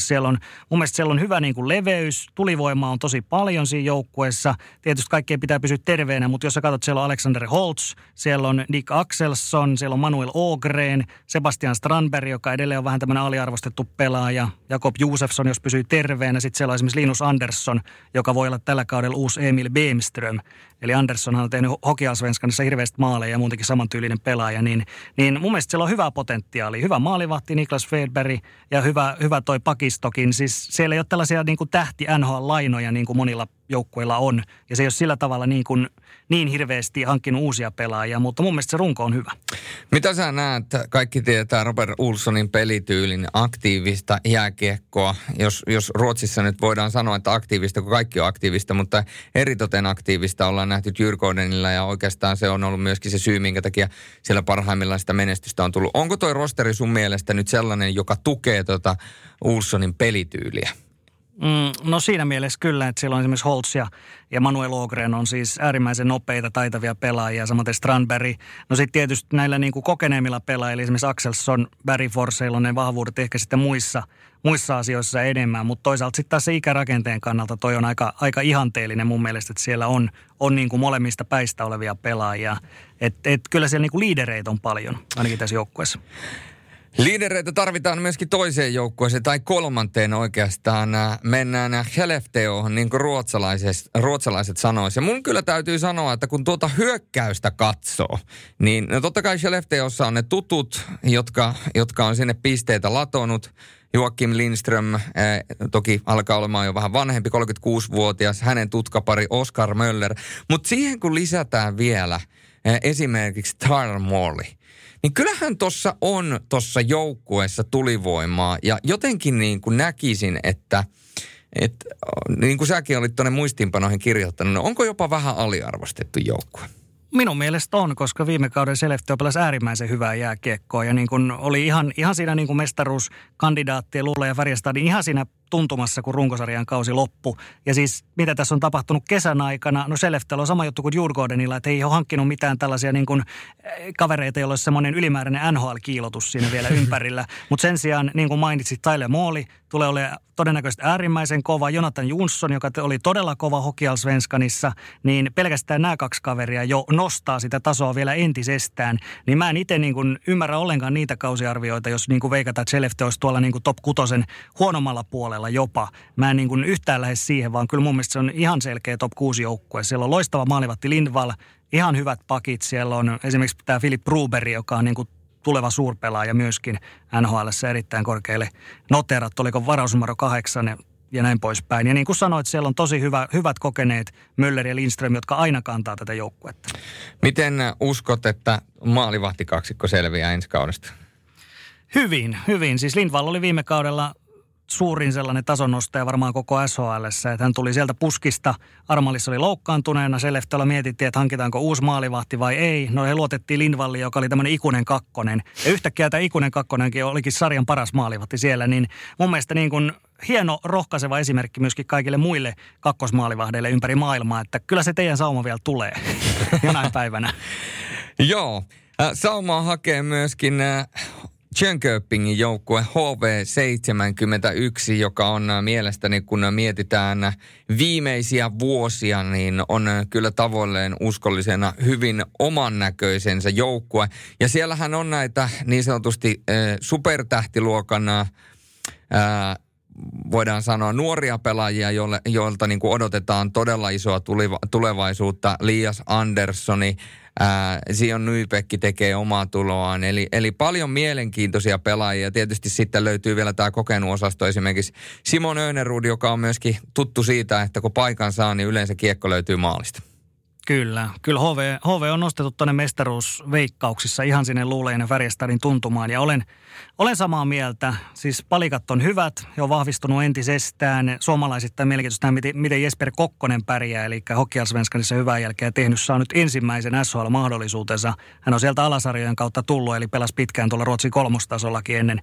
Mun mielestä siellä on hyvä niin kuin leveys. Tulivoimaa on tosi paljon siinä joukkueessa. Tietysti kaikkien pitää pysyä terveenä, mutta jos sä katsot, siellä on Alexander Holtz, siellä on Nick Axelsson, siellä on Manuel Ågren, Sebastian Strandberg, joka edelleen on vähän tämmöinen aliarvostettu pelaaja. Jakob Josefsson, jos pysyy terveenä. Sitten siellä on esimerkiksi Linus Andersson, joka voi olla tällä kaudella uusi Emil Bemström. Eli Anderssonhan on tehnyt Hockeyallsvenskanissa hirveästi maaleja ja muutenkin samantyylinen pelaaja. Niin mun mielestä siellä on hyvää potentiaalia. Hyvä maalivahti Niklas Fedberg ja hyvä toi pakistokin. Siis siellä ei ole tällaisia niin kuin tähti NHL-lainoja niin kuin monilla joukkueilla on. Ja se ei ole sillä tavalla niin kuin niin hirveästi hankkinut uusia pelaajia, mutta mun mielestä se runko on hyvä. Mitä sä näet? Kaikki tietää Robert Olssonin pelityylin aktiivista jääkiekkoa. Jos Ruotsissa nyt voidaan sanoa, että aktiivista, kun kaikki on aktiivista, mutta eritoten aktiivista ollaan nähty Djurgårdenilla, ja oikeastaan se on ollut myöskin se syy, minkä takia siellä parhaimmillaan sitä menestystä on tullut. Onko toi rosteri sun mielestä nyt sellainen, joka tukee Olssonin pelityyliä? No siinä mielessä kyllä, että siellä on esimerkiksi Holtz ja Manuel Ågren on siis äärimmäisen nopeita, taitavia pelaajia, samaten Strandberg. No sitten tietysti näillä niin kuin kokeneemmilla pelaajilla, esimerkiksi Axelsson, Barry Forsell, ne vahvuudet ehkä sitten muissa asioissa enemmän, mutta toisaalta sitten taas se ikärakenteen kannalta toi on aika ihanteellinen mun mielestä, että siellä on niin kuin molemmista päistä olevia pelaajia. Et kyllä siellä niin kuin liidereitä on paljon, ainakin tässä joukkueessa. Liidereitä tarvitaan myöskin toiseen joukkueeseen tai kolmanteen oikeastaan. Mennään Skellefteåhon, niin kuin ruotsalaiset sanoisivat. Ja mun kyllä täytyy sanoa, että kun tuota hyökkäystä katsoo, niin no totta kai Skellefteåssa on ne tutut, jotka on sinne pisteitä latonut. Joakim Lindström, toki alkaa olemaan jo vähän vanhempi, 36-vuotias, hänen tutkapari Oskar Möller. Mutta siihen kun lisätään vielä esimerkiksi Tyler Morley, niin kyllähän tuossa joukkueessa tulivoimaa ja jotenkin niin kuin näkisin, että niin kuin säkin olit tuonne muistiinpanoihin kirjoittanut, niin onko jopa vähän aliarvostettu joukkue? Minun mielestä on, koska viime kauden Skellefteå pelasi äärimmäisen hyvää jääkiekkoa ja niin kuin oli ihan siinä niin kuin mestaruuskandidaattien luulla ja Färjestadin ihan siinä tuntumassa, kun runkosarjan kausi loppui. Ja siis, mitä tässä on tapahtunut kesän aikana? No Skellefteålla on sama juttu kuin Djurgårdenilla, että ei ole hankkinut mitään tällaisia niin kuin kavereita, joilla olisi semmoinen ylimääräinen NHL-kiilotus siinä vielä ympärillä. Mutta sen sijaan, niin kuin mainitsit, Tyler Måli tulee olemaan todennäköisesti äärimmäisen kova. Jonathan Jonsson, joka oli todella kova Hockeyallsvenskanissa, niin pelkästään nämä kaksi kaveria jo nostaa sitä tasoa vielä entisestään. Niin mä en itse niin kuin ymmärrä ollenkaan niitä kausiarvioita, jos niin kuin veikataan, että Skellefteå olisi tuolla niin kuin top 6 huonommalla puolella jopa. Mä en niin kuin yhtään lähde siihen, vaan kyllä mun mielestä se on ihan selkeä top 6 joukkue. Siellä on loistava maalivahti Lindvall, ihan hyvät pakit. Siellä on esimerkiksi tämä Filip Broberg, joka on niin kuin tuleva suurpelaaja myöskin NHL:ssä erittäin korkealle noterattu, oliko varausnumero 8 ja näin poispäin. Ja niin kuin sanoit, siellä on tosi hyvät kokeneet Möller ja Lindström, jotka aina kantaa tätä joukkuetta. Miten uskot, että maalivahtikaksikko selviää ensi kaudesta? Hyvin. Siis Lindvall oli viime kaudella suurin sellainen tasonostaja varmaan koko SHL:ssä, että hän tuli sieltä puskista. Armalissa oli loukkaantuneena, Skellefteålla mietittiin, että hankitaanko uusi maalivahti vai ei. No he luotettiin Lindvalliin, joka oli tämmöinen ikuinen kakkonen. Ja yhtäkkiä tämä ikuinen kakkonenkin olikin sarjan paras maalivahti siellä, niin mun mielestä niin kuin hieno, rohkaiseva esimerkki myöskin kaikille muille kakkosmaalivahdeille ympäri maailmaa, että kyllä se teidän sauma vielä tulee jonain päivänä. Joo, saumaa hakee myöskin Jönköpingin joukkue HV71, joka on mielestäni, kun mietitään viimeisiä vuosia, niin on kyllä tavoilleen uskollisena hyvin oman näköisensä joukkue. Ja siellähän on näitä niin sanotusti supertähtiluokan, voidaan sanoa nuoria pelaajia, joilta niin kuin odotetaan todella isoa tulevaisuutta. Elias Anderssoni. Sion Nybäck tekee omaa tuloaan. Eli paljon mielenkiintoisia pelaajia. Tietysti sitten löytyy vielä tämä kokenut osasto esimerkiksi Simon Önerud, joka on myöskin tuttu siitä, että kun paikan saa, niin yleensä kiekko löytyy maalista. Kyllä HV on nostettu tuonne mestaruusveikkauksissa ihan sinne luuleen ja Färjestadin tuntumaan. Ja olen samaa mieltä. Siis palikat on hyvät, he on vahvistunut entisestään. Suomalaisittain mielenkiintoista miten Jesper Kokkonen pärjää, eli Hockeyallsvenskanissa hyvää jälkeä tehnyt, saa nyt ensimmäisen SHL-mahdollisuutensa. Hän on sieltä alasarjojen kautta tullut, eli pelasi pitkään tuolla Ruotsin kolmostasollakin ennen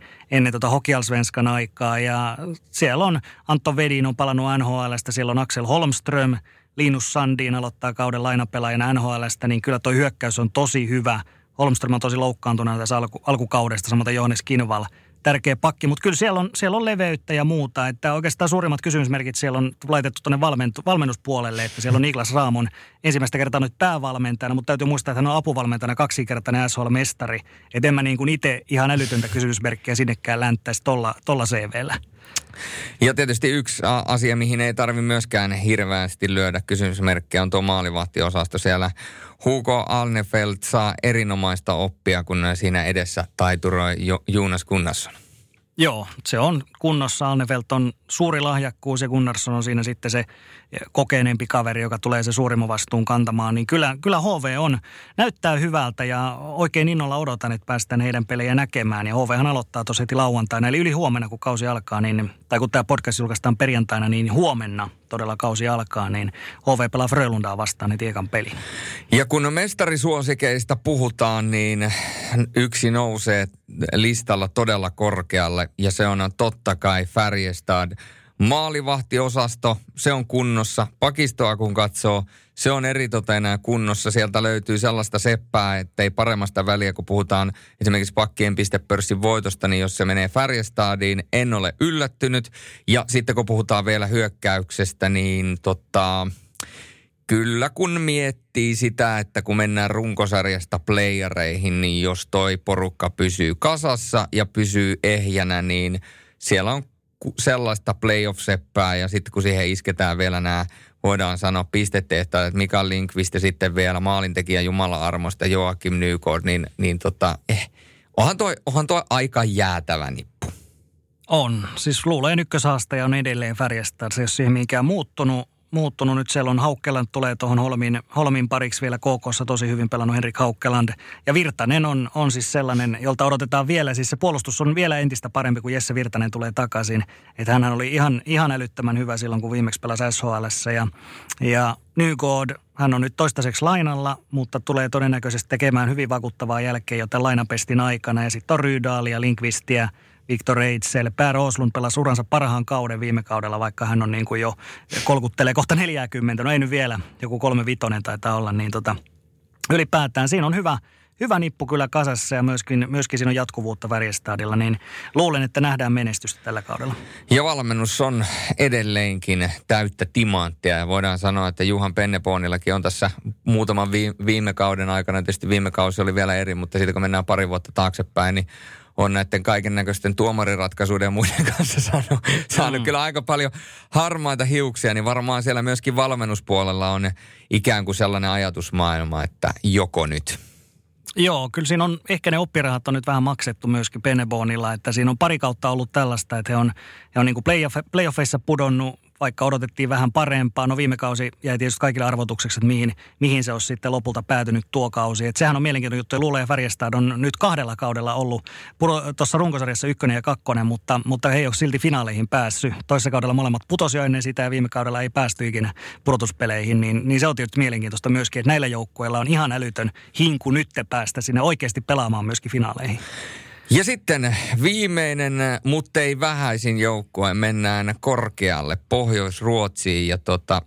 Hockeyallsvenskan aikaa. Ja siellä on Anton Vedin on palannut NHL:stä, siellä on Axel Holmström, Linus Sandin aloittaa kauden lainapelaajana NHL:stä, niin kyllä toi hyökkäys on tosi hyvä. Holmström on tosi loukkaantunut tässä alkukaudesta, samoin Johannes Kinval. Tärkeä pakki, mutta kyllä siellä on leveyttä ja muuta. Että oikeastaan suurimmat kysymysmerkit siellä on laitettu tuonne valmennuspuolelle, että siellä on Niklas Raamon ensimmäistä kertaa nyt päävalmentajana, mutta täytyy muistaa, että hän on apuvalmentajana kaksinkertainen SHL-mestari. Että en mä niin kuin itse ihan älytöntä kysymysmerkkiä sinnekään länttäisi tuolla CV:llä. Ja tietysti yksi asia, mihin ei tarvitse myöskään hirveästi lyödä kysymysmerkkejä, on tuo maalivahtiosasto siellä. Hugo Alnefelt saa erinomaista oppia, kun siinä edessä taituroi Jonas Gunnarsson. Joo, se on kunnossa. Alnefelt on suuri lahjakkuus ja Gunnarsson on siinä sitten se kokeneempi kaveri, joka tulee se suurimman vastuun kantamaan. Niin kyllä HV näyttää hyvältä ja oikein innolla odotan, että päästään heidän pelejä näkemään. Ja HVhan aloittaa tosi heti lauantaina, eli yli huomenna, kun kausi alkaa, niin, tai kun tämä podcast julkaistaan perjantaina, niin huomenna todella kausi alkaa, niin HV pelaa Frölundaa vastaan, niin tiekan peli. Ja kun mestarisuosikeista puhutaan, niin yksi nousee listalla todella korkealle, ja se on totta kai Färjestad. Maalivahtiosasto, se on kunnossa. Pakistoa kun katsoo, se on eritoten kunnossa. Sieltä löytyy sellaista seppää, ettei paremmasta väliä, kun puhutaan esimerkiksi pakkien pistepörssin voitosta, niin jos se menee Färjestadiin, en ole yllättynyt. Ja sitten kun puhutaan vielä hyökkäyksestä, niin kyllä kun miettii sitä, että kun mennään runkosarjasta playereihin, niin jos toi porukka pysyy kasassa ja pysyy ehjänä, niin siellä on sellaista playoff-seppää ja sitten kun siihen isketään vielä nämä, voidaan sanoa pistetehtaat, että Mika Lindqvist ja sitten vielä maalintekijä jumala-armosta Joakim Nykort, onhan toi aika jäätävä nippu. On, siis luulen ykköshaastaja on edelleen Färjestad, se ei ole siihen mihinkään muuttunut. Nyt siellä on Haukkeland tulee tuohon Holmin pariksi vielä KK:ssa tosi hyvin pelannut Henrik Haukkeland. Ja Virtanen on siis sellainen, jolta odotetaan vielä. Siis se puolustus on vielä entistä parempi, kun Jesse Virtanen tulee takaisin. Että hänhän oli ihan älyttömän hyvä silloin, kun viimeksi pelasi SHL:ssä. Ja Nygård, hän on nyt toistaiseksi lainalla, mutta tulee todennäköisesti tekemään hyvin vakuuttavaa jälkeen jo tämän lainapestin aikana. Ja sitten on Rydaalia, Lindqvistiä, Viktor Ejdsell. Per Åslund pelasi uransa parhaan kauden viime kaudella, vaikka hän on niin kuin jo kolkuttelee kohta 40. No ei nyt vielä, joku 35 taitaa olla. Niin ylipäätään siinä on hyvä nippu kyllä kasassa ja myöskin siinä on jatkuvuutta Färjestadilla. Niin luulen, että nähdään menestystä tällä kaudella. Ja valmennus on edelleenkin täyttä timanttia. Ja voidaan sanoa, että Juhan Pennepoonillakin on tässä muutaman viime kauden aikana. Tietysti viime kausi oli vielä eri, mutta siitä kun mennään pari vuotta taaksepäin, niin on näiden kaikennäköisten tuomariratkaisuiden ja muiden kanssa saanut kyllä aika paljon harmaita hiuksia, niin varmaan siellä myöskin valmennuspuolella on ikään kuin sellainen ajatusmaailma, että joko nyt. Joo, kyllä siinä on, ehkä ne oppirahat on nyt vähän maksettu myöskin Penebonilla, että siinä on pari kautta ollut tällaista, että he on niin kuin playoffeissa pudonnut, vaikka odotettiin vähän parempaa. No viime kausi jäi tietysti kaikille arvotukseksi, että mihin se olisi sitten lopulta päätynyt tuo kausi. Et sehän on mielenkiintoinen juttu. Luulee ja Färjestad on nyt 2 kaudella ollut tuossa runkosarjassa 1 ja 2, mutta he ei ole silti finaaleihin päässyt. Toisessa kaudella molemmat putosi jo ennen sitä ja viime kaudella ei päästy ikinä pudotuspeleihin. Niin se on tietysti mielenkiintoista myöskin, että näillä joukkueilla on ihan älytön hinku nyt päästä sinne oikeasti pelaamaan myöskin finaaleihin. Ja sitten viimeinen, mutta ei vähäisin joukkue, mennään korkealle Pohjois-Ruotsiin. Ja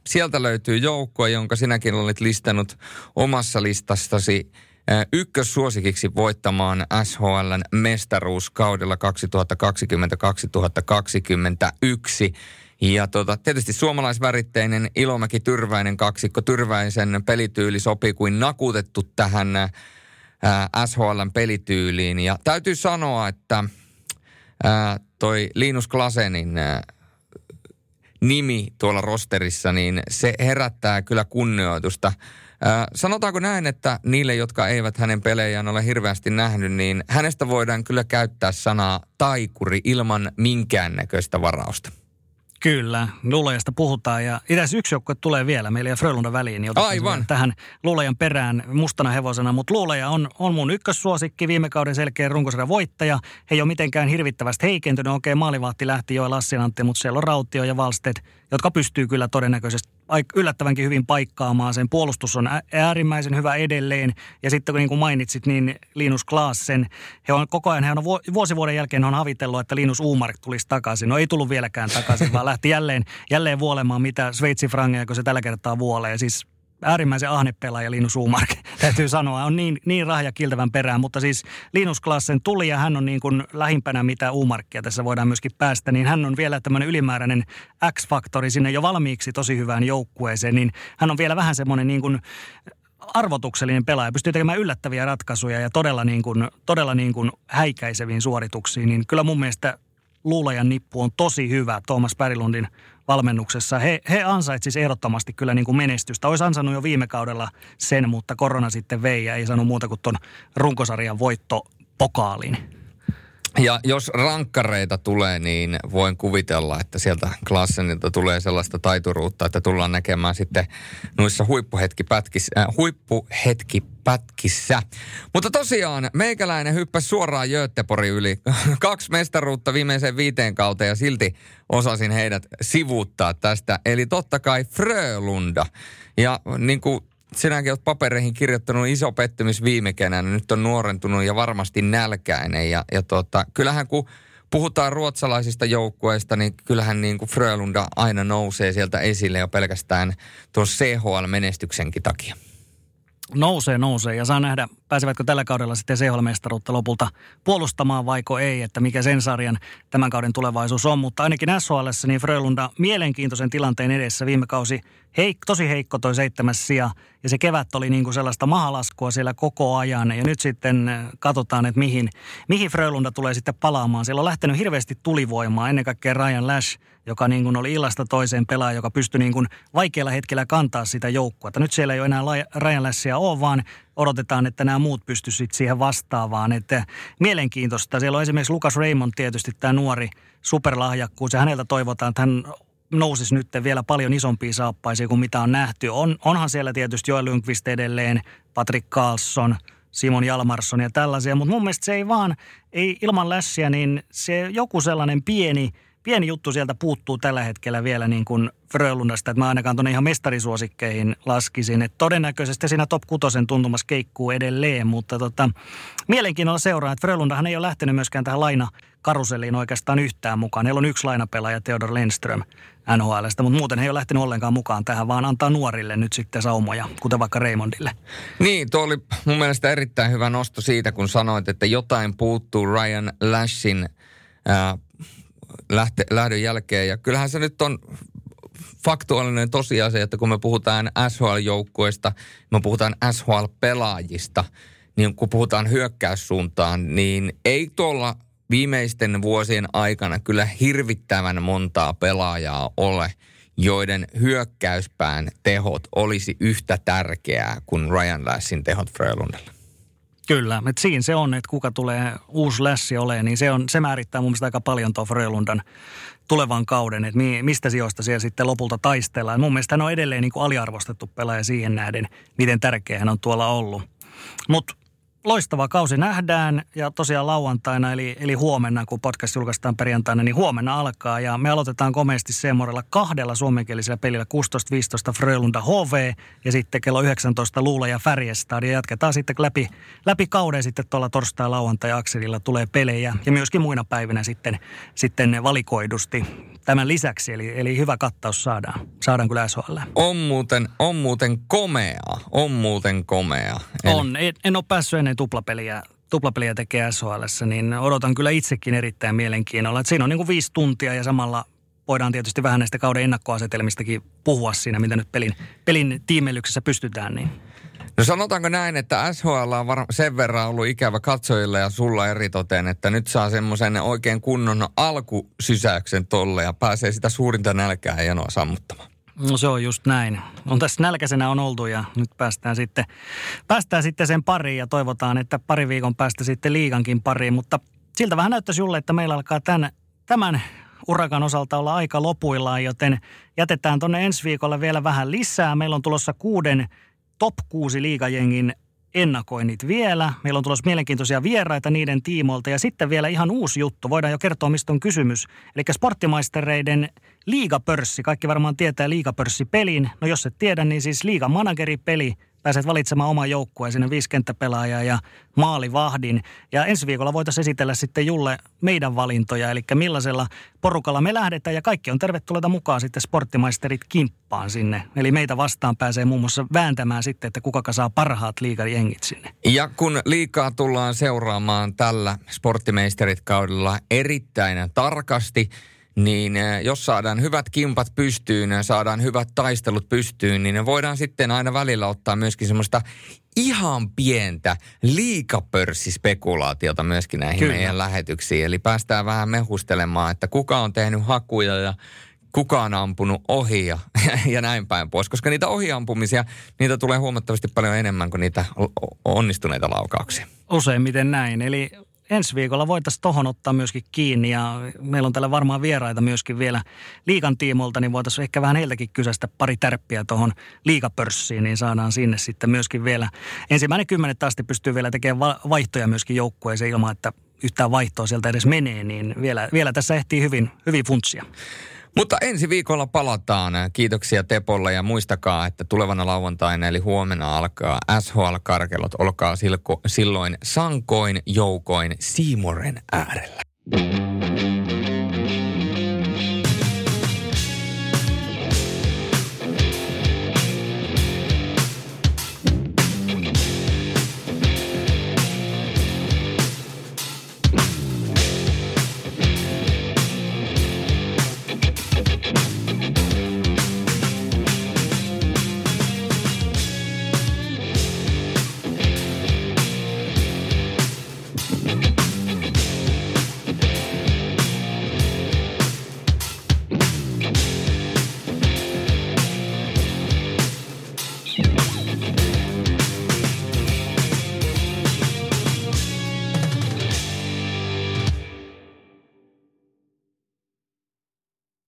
sieltä löytyy joukkue, jonka sinäkin olet listannut omassa listastasi ykkössuosikiksi voittamaan SHL:n mestaruuskaudella 2020-2021. Ja tietysti suomalaisväritteinen Ilomäki-Tyrväinen kaksikko. Tyrväisen pelityyli sopii kuin nakutettu tähän SHL:n pelityyliin. Ja täytyy sanoa, että toi Linus Klasenin nimi tuolla rosterissa, niin se herättää kyllä kunnioitusta. Sanotaanko näin, että niille, jotka eivät hänen pelejään ole hirveästi nähnyt, niin hänestä voidaan kyllä käyttää sanaa taikuri ilman minkäännäköistä varausta. Kyllä, Luulajasta puhutaan ja itse yksi joukkue tulee vielä, meillä ei ole Frölunda väliin, niin otetaan tähän Luulajan perään mustana hevosena, mutta Luulaja on mun ykkössuosikki, viime kauden selkeä runkosarjan voittaja. He ei ole mitenkään hirvittävästi heikentynyt, okei maalivahti lähti Joel Assinantti, mutta siellä on Rautio ja Valsted, jotka pystyy kyllä todennäköisesti yllättävänkin hyvin paikkaamaan sen. Puolustus on äärimmäisen hyvä edelleen. Ja sitten kun niin kuin mainitsit, niin Linus Klasen, he on vuoden jälkeen on havitellut, että Linus Umark tulisi takaisin. No ei tullut vieläkään takaisin, vaan lähti jälleen vuolemaan mitä sveitsifrangeja, kun se tällä kertaa vuolee. Siis äärimmäisen ahnepelaaja Linus Umark, täytyy sanoa. On niin rahja kiltävän perään, mutta siis Linus Klasen tuli ja hän on niin kuin lähimpänä mitä Umarkia tässä voidaan myöskin päästä, niin hän on vielä tämmöinen ylimääräinen X-faktori sinne jo valmiiksi tosi hyvään joukkueeseen, niin hän on vielä vähän semmoinen niin kuin arvotuksellinen pelaaja, pystyy tekemään yllättäviä ratkaisuja ja todella niin kuin häikäiseviin suorituksiin, niin kyllä mun mielestä Luulajan nippu on tosi hyvä Tuomas Pärilundin valmennuksessa. He ansaitsisivat ehdottomasti kyllä niin kuin menestystä. Olisi ansainnut jo viime kaudella sen, mutta korona sitten vei ja ei saanut muuta kuin tuon runkosarjan voittopokaalin. Ja jos rankkareita tulee, niin voin kuvitella, että sieltä Klassenilta tulee sellaista taituruutta, että tullaan näkemään sitten noissa huippuhetkipätkissä. Mutta tosiaan meikäläinen hyppäsi suoraan Göteborgin yli. 2 mestaruutta viimeiseen 5 kauteen ja silti osasin heidät sivuuttaa tästä. Eli totta kai Frölunda. Ja niin kuin sinäkin olet papereihin kirjoittanut, iso pettymys viime kesänä. Nyt on nuorentunut ja varmasti nälkäinen. Ja kyllähän kun puhutaan ruotsalaisista joukkueista, niin kyllähän niin kuin Frölunda aina nousee sieltä esille jo pelkästään tuon CHL-menestyksenkin takia. Nousee ja saa nähdä, pääsevätkö tällä kaudella sitten CHL-mestaruutta lopulta puolustamaan vaiko ei, että mikä sen sarjan tämän kauden tulevaisuus on. Mutta ainakin SHL:ssä niin Frölunda mielenkiintoisen tilanteen edessä viime kausi tosi heikko toi 7. sija ja se kevät oli niin kuin sellaista mahalaskua siellä koko ajan ja nyt sitten katsotaan, että mihin Frölunda tulee sitten palaamaan. Siellä on lähtenyt hirveästi tulivoimaa, ennen kaikkea Ryan Lash, joka niin kuin oli illasta toiseen pelaaja, joka pystyi niin kuin vaikealla hetkellä kantaa sitä joukkoa. Nyt siellä ei ole enää Ryan Lashia ole, vaan odotetaan, että nämä muut pystyisivät siihen vastaavaan. Että mielenkiintoista. Siellä on esimerkiksi Lucas Raymond tietysti, tämä nuori superlahjakkuus, ja häneltä toivotaan, että hän nousisi nyt vielä paljon isompiin saappaisiin kuin mitä on nähty. Onhan siellä tietysti Joel Lundqvist edelleen, Patrick Carlson, Simon Jalmarsson ja tällaisia, mutta mun mielestä se ei vaan, ei ilman lässiä, niin se joku sellainen pieni juttu sieltä puuttuu tällä hetkellä vielä niin kuin Frölundasta, että mä ainakaan tuonne ihan mestarisuosikkeihin laskisin. Että todennäköisesti siinä top 6 tuntumassa keikkuu edelleen, mutta mielenkiinnolla seuraa, että Frölundahan ei ole lähtenyt myöskään tähän lainakaruseliin oikeastaan yhtään mukaan. Heillä on yksi lainapelaaja, Theodor Lennström NHL:stä, mutta muuten he ei ole lähtenyt ollenkaan mukaan tähän, vaan antaa nuorille nyt sitten saumoja, kuten vaikka Raymondille. Niin, tuo oli mun mielestä erittäin hyvä nosto siitä, kun sanoit, että jotain puuttuu Ryan Lashin lähdön jälkeen, ja kyllähän se nyt on faktuaalinen tosiasia, että kun me puhutaan SHL-joukkueista, me puhutaan SHL-pelaajista, niin kun puhutaan hyökkäyssuuntaan, niin ei tuolla viimeisten vuosien aikana kyllä hirvittävän montaa pelaajaa ole, joiden hyökkäyspään tehot olisi yhtä tärkeää kuin Ryan Lashin tehot Frölundalla. Kyllä, että siinä se on, että kuka tulee uusi lässi olemaan, niin se määrittää mun mielestä aika paljon tuon Frölundan tulevan kauden, että mistä sijoista siellä sitten lopulta taistellaan. Mun mielestä hän on edelleen niin kuin aliarvostettu pelaaja siihen nähden, miten tärkeä hän on tuolla ollut. Mutta loistava kausi nähdään ja tosiaan lauantaina, eli huomenna, kun podcast julkaistaan perjantaina, niin huomenna alkaa. Ja me aloitetaan komeasti Seemorella 2 suomenkielisellä pelillä 16.15 Frölunda HV ja sitten kello 19 Luula ja Färjestad. Ja jatketaan sitten läpi kauden sitten tuolla torstai-lauantai-akselilla tulee pelejä ja myöskin muina päivinä sitten valikoidusti tämän lisäksi. Eli hyvä kattaus saadaan kyllä SHL. On muuten komeaa. En ole päässyt ennen tuplapeliä tekee SHL:ssä, niin odotan kyllä itsekin erittäin mielenkiinnolla. Että siinä on niin kuin 5 tuntia ja samalla voidaan tietysti vähän näistä kauden ennakkoasetelmistakin puhua siinä, mitä nyt pelin tiimelyksessä pystytään. Niin. No sanotaanko näin, että SHL on sen verran ollut ikävä katsojille ja sulla eritoten, että nyt saa semmoisen oikein kunnon alkusysäyksen tolle ja pääsee sitä suurinta nälkää janoa sammuttamaan. No se on just näin. On tässä nälkäisenä on oltu ja nyt päästään sitten sen pariin ja toivotaan, että pari viikon päästä sitten liigankin pariin. Mutta siltä vähän näyttäisi Julle, että meillä alkaa tämän urakan osalta olla aika lopuillaan, joten jätetään tuonne ensi viikolla vielä vähän lisää. Meillä on tulossa 6 top 6 liigajengin ennakoinnit vielä. Meillä on tulossa mielenkiintoisia vieraita niiden tiimoilta ja sitten vielä ihan uusi juttu. Voidaan jo kertoa, mistä on kysymys. Eli sporttimaistereiden liigapörssi. Kaikki varmaan tietää liigapörssipelin. No jos et tiedä, niin siis liigamanageripeli. Pääset valitsemaan oman joukkueen sinne 5 kenttäpelaajaa ja maalivahdin. Ja ensi viikolla voitaisiin esitellä sitten Julle meidän valintoja, eli millaisella porukalla me lähdetään. Ja kaikki on tervetulleita mukaan sitten sporttimaisterit kimppaan sinne. Eli meitä vastaan pääsee muun muassa vääntämään sitten, että kuka saa parhaat liigajengit sinne. Ja kun liigaa tullaan seuraamaan tällä sporttimeisterit kaudella erittäin tarkasti, niin jos saadaan hyvät kimpat pystyyn, saadaan hyvät taistelut pystyyn, niin voidaan sitten aina välillä ottaa myöskin semmoista ihan pientä liigapörssispekulaatiota myöskin näihin meidän lähetyksiin. Eli päästään vähän mehustelemaan, että kuka on tehnyt hakuja ja kuka on ampunut ohi ja näin päin pois. Koska niitä ohiampumisia, niitä tulee huomattavasti paljon enemmän kuin niitä onnistuneita laukauksia. Useimmiten näin, eli ensi viikolla voitaisiin tohon ottaa myöskin kiinni ja meillä on täällä varmaan vieraita myöskin vielä liigan tiimolta, niin voitaisiin ehkä vähän heiltäkin kysästä pari tärppiä tuohon liigapörssiin, niin saadaan sinne sitten myöskin vielä. 1.10. asti pystyy vielä tekemään vaihtoja myöskin joukkueeseen ilman, että yhtään vaihtoa sieltä edes menee, niin vielä tässä ehtii hyvin funtsia. Mutta ensi viikolla palataan. Kiitoksia Tepolle ja muistakaa, että tulevana lauantaina eli huomenna alkaa SHL-karkelot. Olkaa silloin sankoin joukoin Seemoren äärellä.